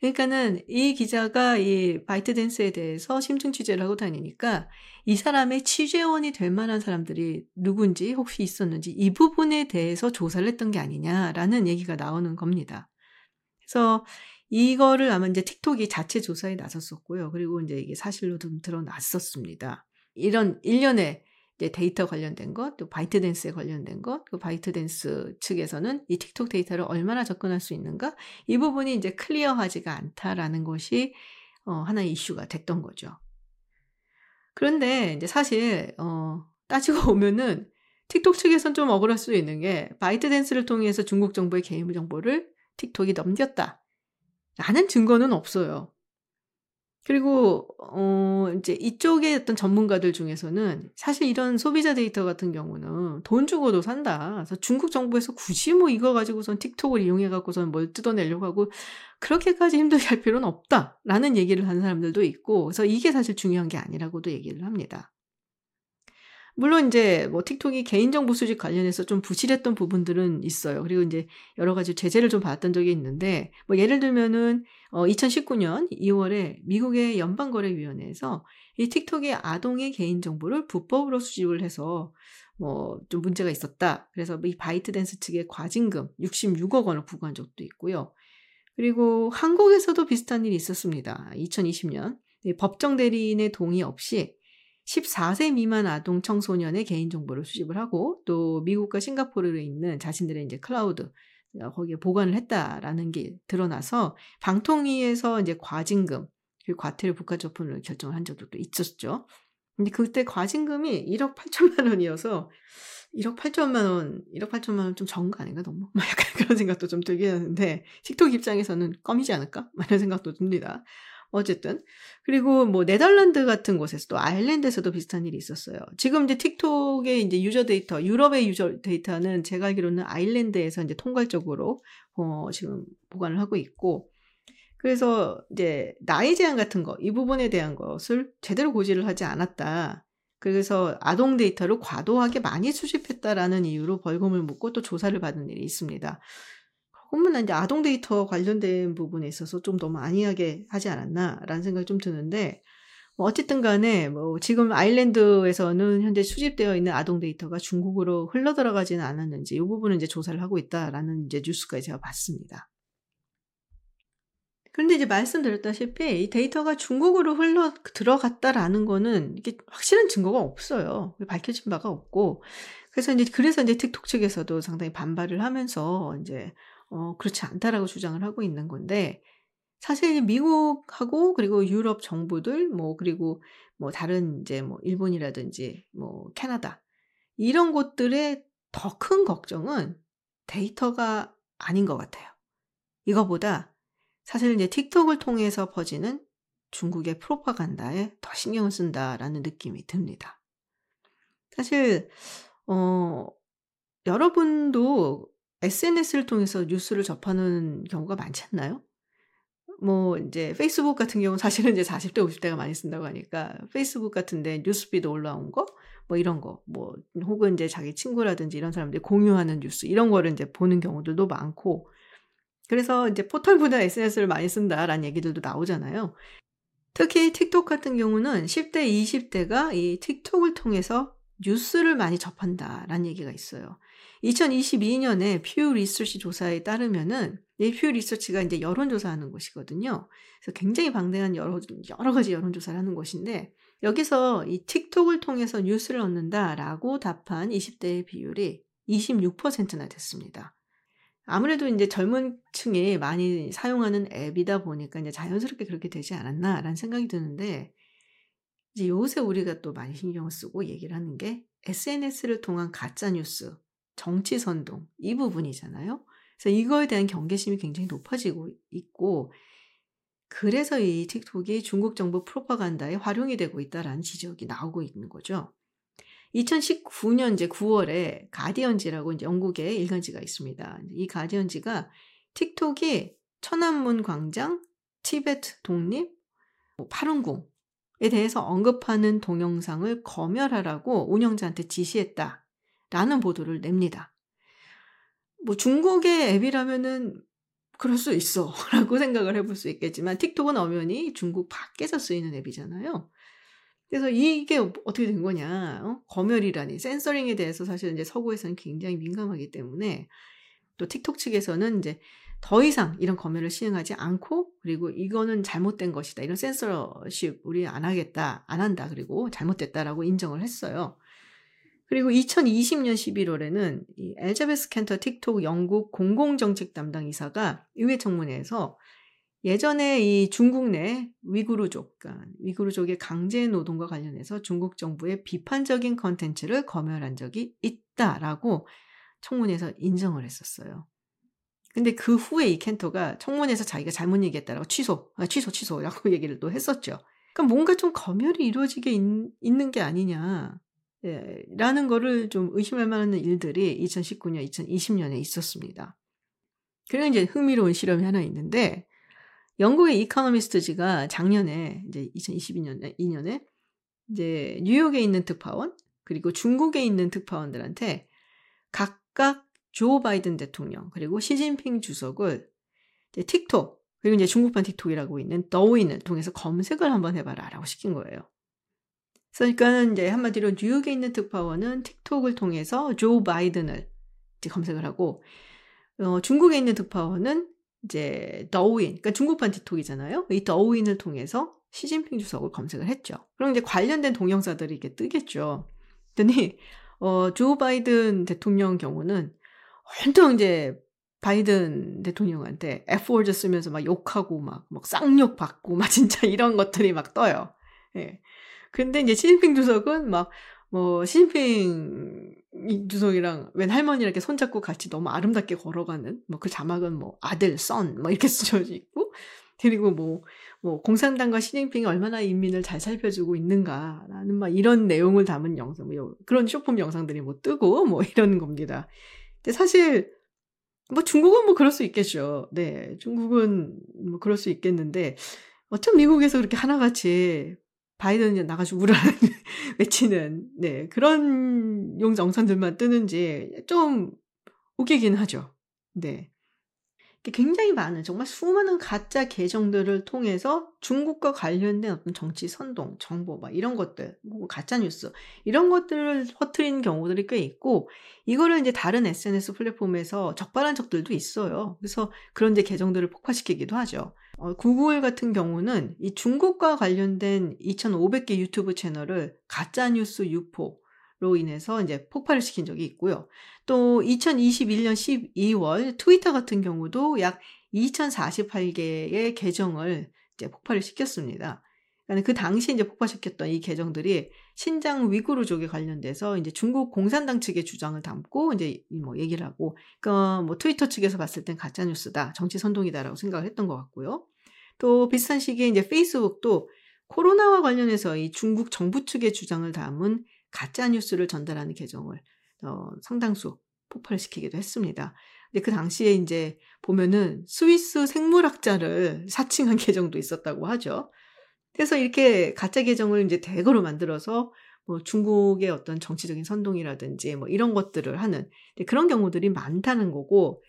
그러니까는 이 기자가 이 바이트댄스에 대해서 심층 취재를 하고 다니니까 이 사람의 취재원이 될 만한 사람들이 누군지 혹시 있었는지 이 부분에 대해서 조사를 했던 게 아니냐라는 얘기가 나오는 겁니다. 그래서 이거를 아마 이제 틱톡이 자체 조사에 나섰었고요. 그리고 이제 이게 사실로 좀 드러났었습니다. 이런 일련의 이제 데이터 관련된 것, 또 바이트댄스에 관련된 것, 그 바이트댄스 측에서는 이 틱톡 데이터를 얼마나 접근할 수 있는가, 이 부분이 이제 클리어하지가 않다라는 것이 어, 하나의 이슈가 됐던 거죠. 그런데 이제 사실 어, 따지고 보면은 틱톡 측에서는 좀 억울할 수도 있는 게 바이트댄스를 통해서 중국 정부의 개인 정보를 틱톡이 넘겼다라는 증거는 없어요. 그리고 어 이제 이쪽에 어떤 전문가들 중에서는 사실 이런 소비자 데이터 같은 경우는 돈 주고도 산다. 그래서 중국 정부에서 굳이 뭐 이거 가지고선 틱톡을 이용해 갖고선 뭘 뜯어내려고 하고 그렇게까지 힘들게 할 필요는 없다라는 얘기를 하는 사람들도 있고, 그래서 이게 사실 중요한 게 아니라고도 얘기를 합니다. 물론 이제 뭐 틱톡이 개인정보 수집 관련해서 좀 부실했던 부분들은 있어요. 그리고 이제 여러 가지 제재를 좀 받았던 적이 있는데, 뭐 예를 들면은 어 이천십구 년 이월에 미국의 연방거래위원회에서 이 틱톡의 아동의 개인정보를 불법으로 수집을 해서 뭐 좀 문제가 있었다. 그래서 이 바이트댄스 측에 과징금 육십육억 원을 부과한 적도 있고요. 그리고 한국에서도 비슷한 일이 있었습니다. 이천이십 년 법정 대리인의 동의 없이 십사 세 미만 아동 청소년의 개인정보를 수집을 하고, 또 미국과 싱가포르에 있는 자신들의 이제 클라우드, 거기에 보관을 했다라는 게 드러나서 방통위에서 이제 과징금, 그리고 과태료 부과조분을 결정을 한 적도 있었죠. 근데 그때 과징금이 일억 팔천만 원이어서 일억 팔천만 원, 일억 팔천만 원 좀 적은 거 아닌가 너무? 막 약간 그런 생각도 좀 들긴 하는데, 틱톡 입장에서는 껌이지 않을까? 막 이런 생각도 듭니다. 어쨌든. 그리고 뭐 네덜란드 같은 곳에서 또 아일랜드에서도 비슷한 일이 있었어요. 지금 이제 틱톡의 이제 유저 데이터, 유럽의 유저 데이터는 제가 알기로는 아일랜드에서 이제 통괄적으로 어, 지금 보관을 하고 있고, 그래서 이제 나이 제한 같은 거, 이 부분에 대한 것을 제대로 고지를 하지 않았다. 그래서 아동 데이터를 과도하게 많이 수집했다라는 이유로 벌금을 묻고 또 조사를 받은 일이 있습니다. 그러면 이제 아동 데이터 관련된 부분에 있어서 좀 너무 안이하게 하지 않았나라는 생각이 좀 드는데, 뭐 어쨌든 간에 뭐 지금 아일랜드에서는 현재 수집되어 있는 아동 데이터가 중국으로 흘러들어가지는 않았는지 이 부분은 이제 조사를 하고 있다라는 이제 뉴스까지 제가 봤습니다. 그런데 이제 말씀드렸다시피 이 데이터가 중국으로 흘러 들어갔다라는 거는 이게 확실한 증거가 없어요. 밝혀진 바가 없고. 그래서 이제, 그래서 이제 틱톡 측에서도 상당히 반발을 하면서 이제, 어, 그렇지 않다라고 주장을 하고 있는 건데, 사실 미국하고 그리고 유럽 정부들, 뭐, 그리고 뭐 다른 이제 뭐 일본이라든지 뭐 캐나다, 이런 곳들의 더 큰 걱정은 데이터가 아닌 것 같아요. 이거보다 사실 이제 틱톡을 통해서 퍼지는 중국의 프로파간다에 더 신경을 쓴다라는 느낌이 듭니다. 사실 어, 여러분도 에스엔에스를 통해서 뉴스를 접하는 경우가 많지 않나요? 뭐 이제 페이스북 같은 경우는 사실은 이제 사십 대, 오십 대가 많이 쓴다고 하니까 페이스북 같은데 뉴스피드 올라온 거, 뭐 이런 거, 뭐 혹은 이제 자기 친구라든지 이런 사람들이 공유하는 뉴스 이런 거를 이제 보는 경우들도 많고. 그래서 이제 포털보다 에스엔에스를 많이 쓴다라는 얘기들도 나오잖아요. 특히 틱톡 같은 경우는 십 대, 이십 대가 이 틱톡을 통해서 뉴스를 많이 접한다라는 얘기가 있어요. 이천이십이 년에 Pew 리서치 조사에 따르면은, 이 Pew 리서치가 이제 여론조사하는 곳이거든요. 그래서 굉장히 방대한 여러, 여러 가지 여론조사를 하는 곳인데, 여기서 이 틱톡을 통해서 뉴스를 얻는다라고 답한 이십 대의 비율이 이십육 퍼센트나 됐습니다. 아무래도 이제 젊은 층이 많이 사용하는 앱이다 보니까 이제 자연스럽게 그렇게 되지 않았나라는 생각이 드는데, 이제 요새 우리가 또 많이 신경을 쓰고 얘기를 하는 게 에스엔에스를 통한 가짜뉴스, 정치 선동, 이 부분이잖아요. 그래서 이거에 대한 경계심이 굉장히 높아지고 있고, 그래서 이 틱톡이 중국 정부 프로파간다에 활용이 되고 있다라는 지적이 나오고 있는 거죠. 이천십구 년 이제 구월에 가디언지라고 이제 영국의 일간지가 있습니다. 이 가디언지가 틱톡이 천안문 광장, 티베트 독립, 파룬궁에 대해서 언급하는 동영상을 검열하라고 운영자한테 지시했다라는 보도를 냅니다. 뭐 중국의 앱이라면은 그럴 수 있어라고 생각을 해볼 수 있겠지만, 틱톡은 엄연히 중국 밖에서 쓰이는 앱이잖아요. 그래서 이게 어떻게 된 거냐, 어? 검열이라니, 센서링에 대해서 사실 이제 서구에서는 굉장히 민감하기 때문에, 또 틱톡 측에서는 이제 더 이상 이런 검열을 시행하지 않고, 그리고 이거는 잘못된 것이다, 이런 센서십 우리 안 하겠다, 안 한다, 그리고 잘못됐다라고 인정을 했어요. 그리고 이천이십 년 십일월에는 이 엘제베스 켄터 틱톡 영국 공공정책 담당 이사가 의회 청문회에서 예전에 이 중국 내 위구르족, 그러니까 위구르족의 강제 노동과 관련해서 중국 정부의 비판적인 컨텐츠를 검열한 적이 있다라고 청문회에서 인정을 했었어요. 근데 그 후에 이 켄터가 청문회에서 자기가 잘못 얘기했다라고 취소, 아, 취소, 취소라고 얘기를 또 했었죠. 그러니까 뭔가 좀 검열이 이루어지게 있, 있는 게 아니냐, 예, 라는 거를 좀 의심할 만한 일들이 이천십구 년, 이천이십 년에 있었습니다. 그리고 이제 흥미로운 실험이 하나 있는데, 영국의 이코노미스트지가 작년에 이제 이천이십이 년에 이제 뉴욕에 있는 특파원 그리고 중국에 있는 특파원들한테 각각 조 바이든 대통령 그리고 시진핑 주석을 이제 틱톡 그리고 이제 중국판 틱톡이라고 있는 더우인을 통해서 검색을 한번 해봐라라고 시킨 거예요. 그러니까 이제 한마디로 뉴욕에 있는 특파원은 틱톡을 통해서 조 바이든을 이제 검색을 하고, 어, 중국에 있는 특파원은 이제 더우인, 그러니까 중국판 틱톡이잖아요. 이 더우인을 통해서 시진핑 주석을 검색을 했죠. 그럼 이제 관련된 동영상들이 이게 뜨겠죠. 그랬더니 어, 조 바이든 대통령 경우는 엄청 이제 바이든 대통령한테 에프 월드 쓰면서 막 욕하고 막, 막 쌍욕 받고 막 진짜 이런 것들이 막 떠요. 예. 근데 이제 시진핑 주석은 막 뭐 시진핑 주석이랑 웬 할머니랑 이렇게 손잡고 같이 너무 아름답게 걸어가는 뭐 그 자막은 뭐 아들, 선 뭐 이렇게 쓰여져 있고, 그리고 뭐, 뭐 공산당과 시진핑이 얼마나 인민을 잘 살펴주고 있는가라는 막 이런 내용을 담은 영상, 뭐 그런 쇼폼 영상들이 뭐 뜨고 뭐 이런 겁니다. 근데 사실 뭐 중국은 뭐 그럴 수 있겠죠. 네, 중국은 뭐 그럴 수 있겠는데 어쩜 미국에서 그렇게 하나같이 바이든이 나가서 우라는 외치는 네 그런 용 영상들만 뜨는지 좀 웃기긴 하죠. 네. 굉장히 많은, 정말 수많은 가짜 계정들을 통해서 중국과 관련된 어떤 정치 선동, 정보, 막 이런 것들, 뭐 가짜 뉴스, 이런 것들을 퍼뜨린 경우들이 꽤 있고, 이거를 이제 다른 에스엔에스 플랫폼에서 적발한 적들도 있어요. 그래서 그런 이제 계정들을 폭파시키기도 하죠. 어, 구글 같은 경우는 이 중국과 관련된 이천오백 개 유튜브 채널을 가짜 뉴스 유포, 로 인해서 이제 폭발을 시킨 적이 있고요. 또 이천이십일 년 십이 월 트위터 같은 경우도 약 이천사십팔 개의 계정을 이제 폭발을 시켰습니다. 그러니까 그 당시 이제 폭발시켰던 이 계정들이 신장 위구르족에 관련돼서 이제 중국 공산당 측의 주장을 담고 이제 뭐 얘기를 하고, 그러니까 뭐 트위터 측에서 봤을 땐 가짜 뉴스다, 정치 선동이다라고 생각을 했던 것 같고요. 또 비슷한 시기에 이제 페이스북도 코로나와 관련해서 이 중국 정부 측의 주장을 담은 가짜 뉴스를 전달하는 계정을 어, 상당수 폭발시키기도 했습니다. 근데 그 당시에 이제 보면은 스위스 생물학자를 사칭한 계정도 있었다고 하죠. 그래서 이렇게 가짜 계정을 이제 대거로 만들어서 뭐 중국의 어떤 정치적인 선동이라든지 뭐 이런 것들을 하는 그런 경우들이 많다는 거고,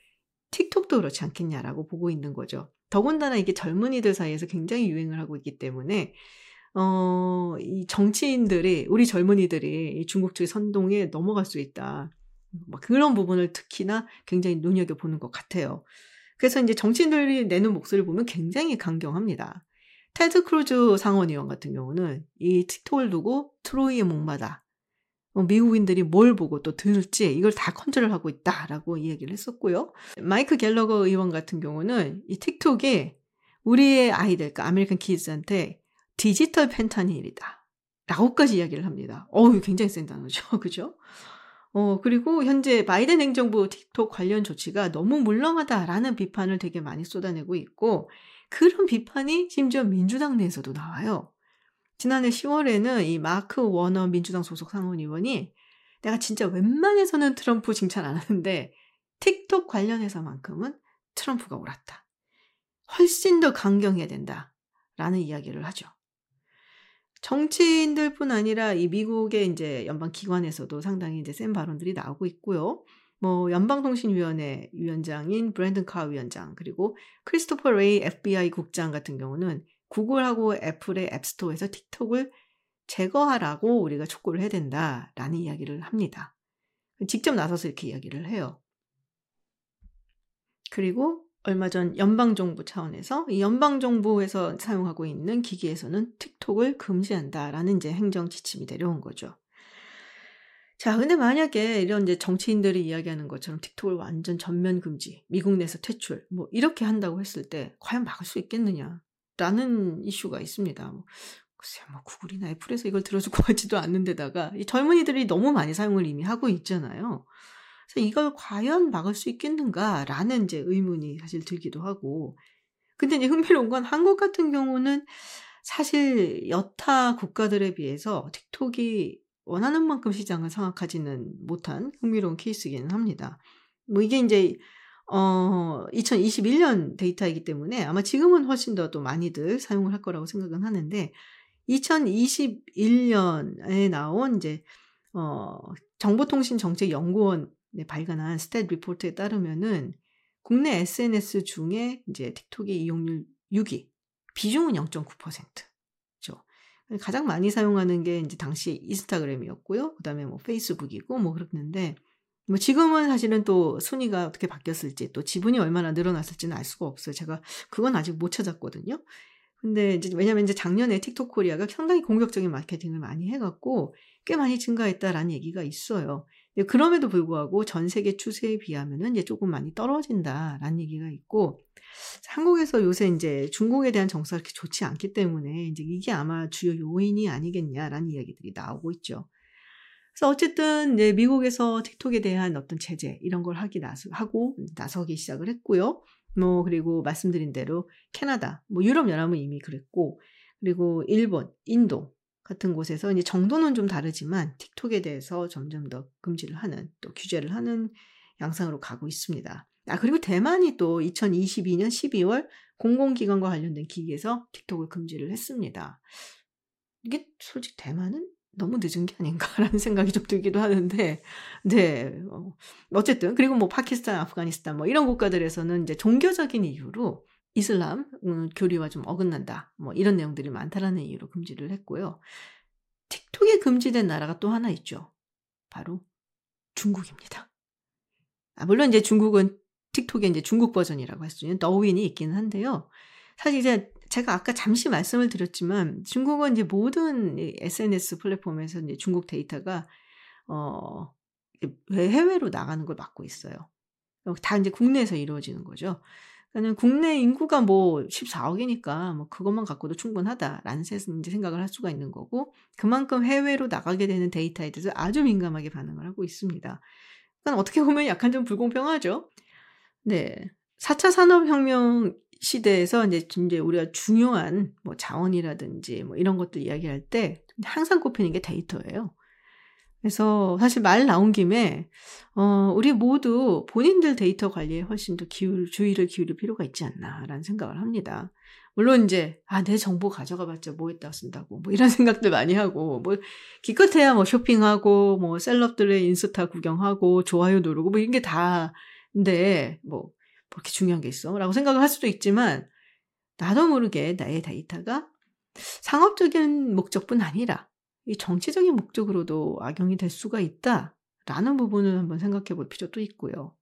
틱톡도 그렇지 않겠냐라고 보고 있는 거죠. 더군다나 이게 젊은이들 사이에서 굉장히 유행을 하고 있기 때문에 어, 이 정치인들이, 우리 젊은이들이 이 중국 측의 선동에 넘어갈 수 있다. 막 그런 부분을 특히나 굉장히 눈여겨보는 것 같아요. 그래서 이제 정치인들이 내는 목소리를 보면 굉장히 강경합니다. 테드 크루즈 상원의원 같은 경우는 이 틱톡을 두고 트로이의 목마다 미국인들이 뭘 보고 또 들을지 이걸 다 컨트롤 하고 있다라고 이야기를 했었고요. 마이크 갤러거 의원 같은 경우는 이 틱톡이 우리의 아이들, 그러니까 아메리칸 키즈한테 디지털 펜타닐이다 라고까지 이야기를 합니다. 어우, 굉장히 센 단어죠. 그죠? 어, 그리고 현재 바이든 행정부 틱톡 관련 조치가 너무 물렁하다라는 비판을 되게 많이 쏟아내고 있고, 그런 비판이 심지어 민주당 내에서도 나와요. 지난해 시월에는 이 마크 워너 민주당 소속 상원의원이 내가 진짜 웬만해서는 트럼프 칭찬 안 하는데 틱톡 관련해서만큼은 트럼프가 옳았다. 훨씬 더 강경해야 된다. 라는 이야기를 하죠. 정치인들뿐 아니라 이 미국의 이제 연방 기관에서도 상당히 이제 센 발언들이 나오고 있고요. 뭐 연방통신위원회 위원장인 브랜든 카 위원장, 그리고 크리스토퍼 레이 에프비아이 국장 같은 경우는 구글하고 애플의 앱스토어에서 틱톡을 제거하라고 우리가 촉구를 해야 된다라는 이야기를 합니다. 직접 나서서 이렇게 이야기를 해요. 그리고 얼마 전 연방정부 차원에서 이 연방정부에서 사용하고 있는 기기에서는 틱톡을 금지한다라는 이제 행정 지침이 내려온 거죠. 자, 근데 만약에 이런 이제 정치인들이 이야기하는 것처럼 틱톡을 완전 전면 금지, 미국 내에서 퇴출, 뭐 이렇게 한다고 했을 때 과연 막을 수 있겠느냐라는 이슈가 있습니다. 뭐, 글쎄, 뭐 구글이나 애플에서 이걸 들어줄 것 같지도 않은데다가 이 젊은이들이 너무 많이 사용을 이미 하고 있잖아요. 그래서 이걸 과연 막을 수 있겠는가라는 이제 의문이 사실 들기도 하고, 근데 이제 흥미로운 건 한국 같은 경우는 사실 여타 국가들에 비해서 틱톡이 원하는 만큼 시장을 장악하지는 못한 흥미로운 케이스이기는 합니다. 뭐 이게 이제 어 이천이십일 년 데이터이기 때문에 아마 지금은 훨씬 더 또 많이들 사용을 할 거라고 생각은 하는데, 이천이십일 년에 나온 이제 어 정보통신정책연구원 네, 발간한 스탯 리포트에 따르면은 국내 에스엔에스 중에 이제 틱톡의 이용률 육 위, 비중은 영 점 구 퍼센트죠. 가장 많이 사용하는 게 이제 당시 인스타그램이었고요. 그다음에 뭐 페이스북이고 뭐 그랬는데, 뭐 지금은 사실은 또 순위가 어떻게 바뀌었을지 또 지분이 얼마나 늘어났을지는 알 수가 없어요. 제가 그건 아직 못 찾았거든요. 근데 이제 왜냐면 이제 작년에 틱톡 코리아가 상당히 공격적인 마케팅을 많이 해갖고 꽤 많이 증가했다라는 얘기가 있어요. 그럼에도 불구하고 전 세계 추세에 비하면은 이제 조금 많이 떨어진다라는 얘기가 있고, 한국에서 요새 이제 중국에 대한 정서가 그렇게 좋지 않기 때문에 이제 이게 아마 주요 요인이 아니겠냐라는 이야기들이 나오고 있죠. 그래서 어쨌든 이제 미국에서 틱톡에 대한 어떤 제재 이런 걸 하기 나서 하고 나서기 시작을 했고요. 뭐 그리고 말씀드린 대로 캐나다, 뭐 유럽 연합은 이미 그랬고, 그리고 일본, 인도 같은 곳에서 이제 정도는 좀 다르지만 틱톡에 대해서 점점 더 금지를 하는, 또 규제를 하는 양상으로 가고 있습니다. 아, 그리고 대만이 또 이천이십이년 십이월 공공기관과 관련된 기기에서 틱톡을 금지를 했습니다. 이게 솔직히 대만은 너무 늦은 게 아닌가라는 생각이 좀 들기도 하는데, 네, 어쨌든 그리고 뭐 파키스탄, 아프가니스탄 뭐 이런 국가들에서는 이제 종교적인 이유로 이슬람 교리와 좀 어긋난다, 뭐 이런 내용들이 많다라는 이유로 금지를 했고요. 틱톡에 금지된 나라가 또 하나 있죠. 바로 중국입니다. 아, 물론 이제 중국은 틱톡의 이제 중국 버전이라고 할 수 있는 더우인이 있기는 한데요. 사실 이제 제가 아까 잠시 말씀을 드렸지만 중국은 이제 모든 에스엔에스 플랫폼에서 이제 중국 데이터가 어, 해외로 나가는 걸 막고 있어요. 다 이제 국내에서 이루어지는 거죠. 그러니까 국내 인구가 뭐 십사억이니까 뭐 그것만 갖고도 충분하다라는 생각을 할 수가 있는 거고, 그만큼 해외로 나가게 되는 데이터에 대해서 아주 민감하게 반응을 하고 있습니다. 그러니까 어떻게 보면 약간 좀 불공평하죠. 네, 사 차 산업혁명 시대에서 이제 이제 우리가 중요한 뭐 자원이라든지 뭐 이런 것들 이야기할 때 항상 꼽히는 게 데이터예요. 그래서 사실 말 나온 김에 어 우리 모두 본인들 데이터 관리에 훨씬 더 기울 주의를 기울일 필요가 있지 않나라는 생각을 합니다. 물론 이제 아, 내 정보 가져가봤자 뭐 했다 쓴다고 뭐 이런 생각들 많이 하고, 뭐 기껏해야 뭐 쇼핑하고 뭐 셀럽들의 인스타 구경하고 좋아요 누르고 뭐 이런 게 다인데 뭐 그렇게 중요한 게 있어? 라고 생각을 할 수도 있지만, 나도 모르게 나의 데이터가 상업적인 목적뿐 아니라 이 정치적인 목적으로도 악용이 될 수가 있다라는 부분을 한번 생각해 볼 필요도 있고요.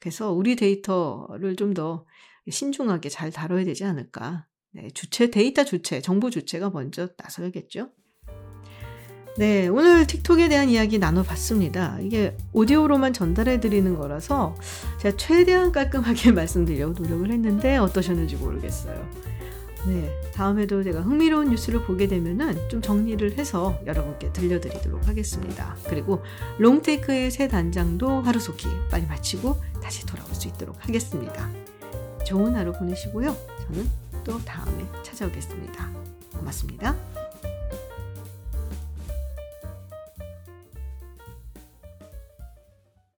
그래서 우리 데이터를 좀 더 신중하게 잘 다뤄야 되지 않을까. 네, 주체, 데이터 주체, 정보 주체가 먼저 나서야겠죠. 네, 오늘 틱톡에 대한 이야기 나눠봤습니다. 이게 오디오로만 전달해드리는 거라서 제가 최대한 깔끔하게 말씀드리려고 노력을 했는데 어떠셨는지 모르겠어요. 네, 다음에도 제가 흥미로운 뉴스를 보게 되면은 좀 정리를 해서 여러분께 들려드리도록 하겠습니다. 그리고 롱테이크의 새 단장도 하루속히 빨리 마치고 다시 돌아올 수 있도록 하겠습니다. 좋은 하루 보내시고요. 저는 또 다음에 찾아오겠습니다. 고맙습니다.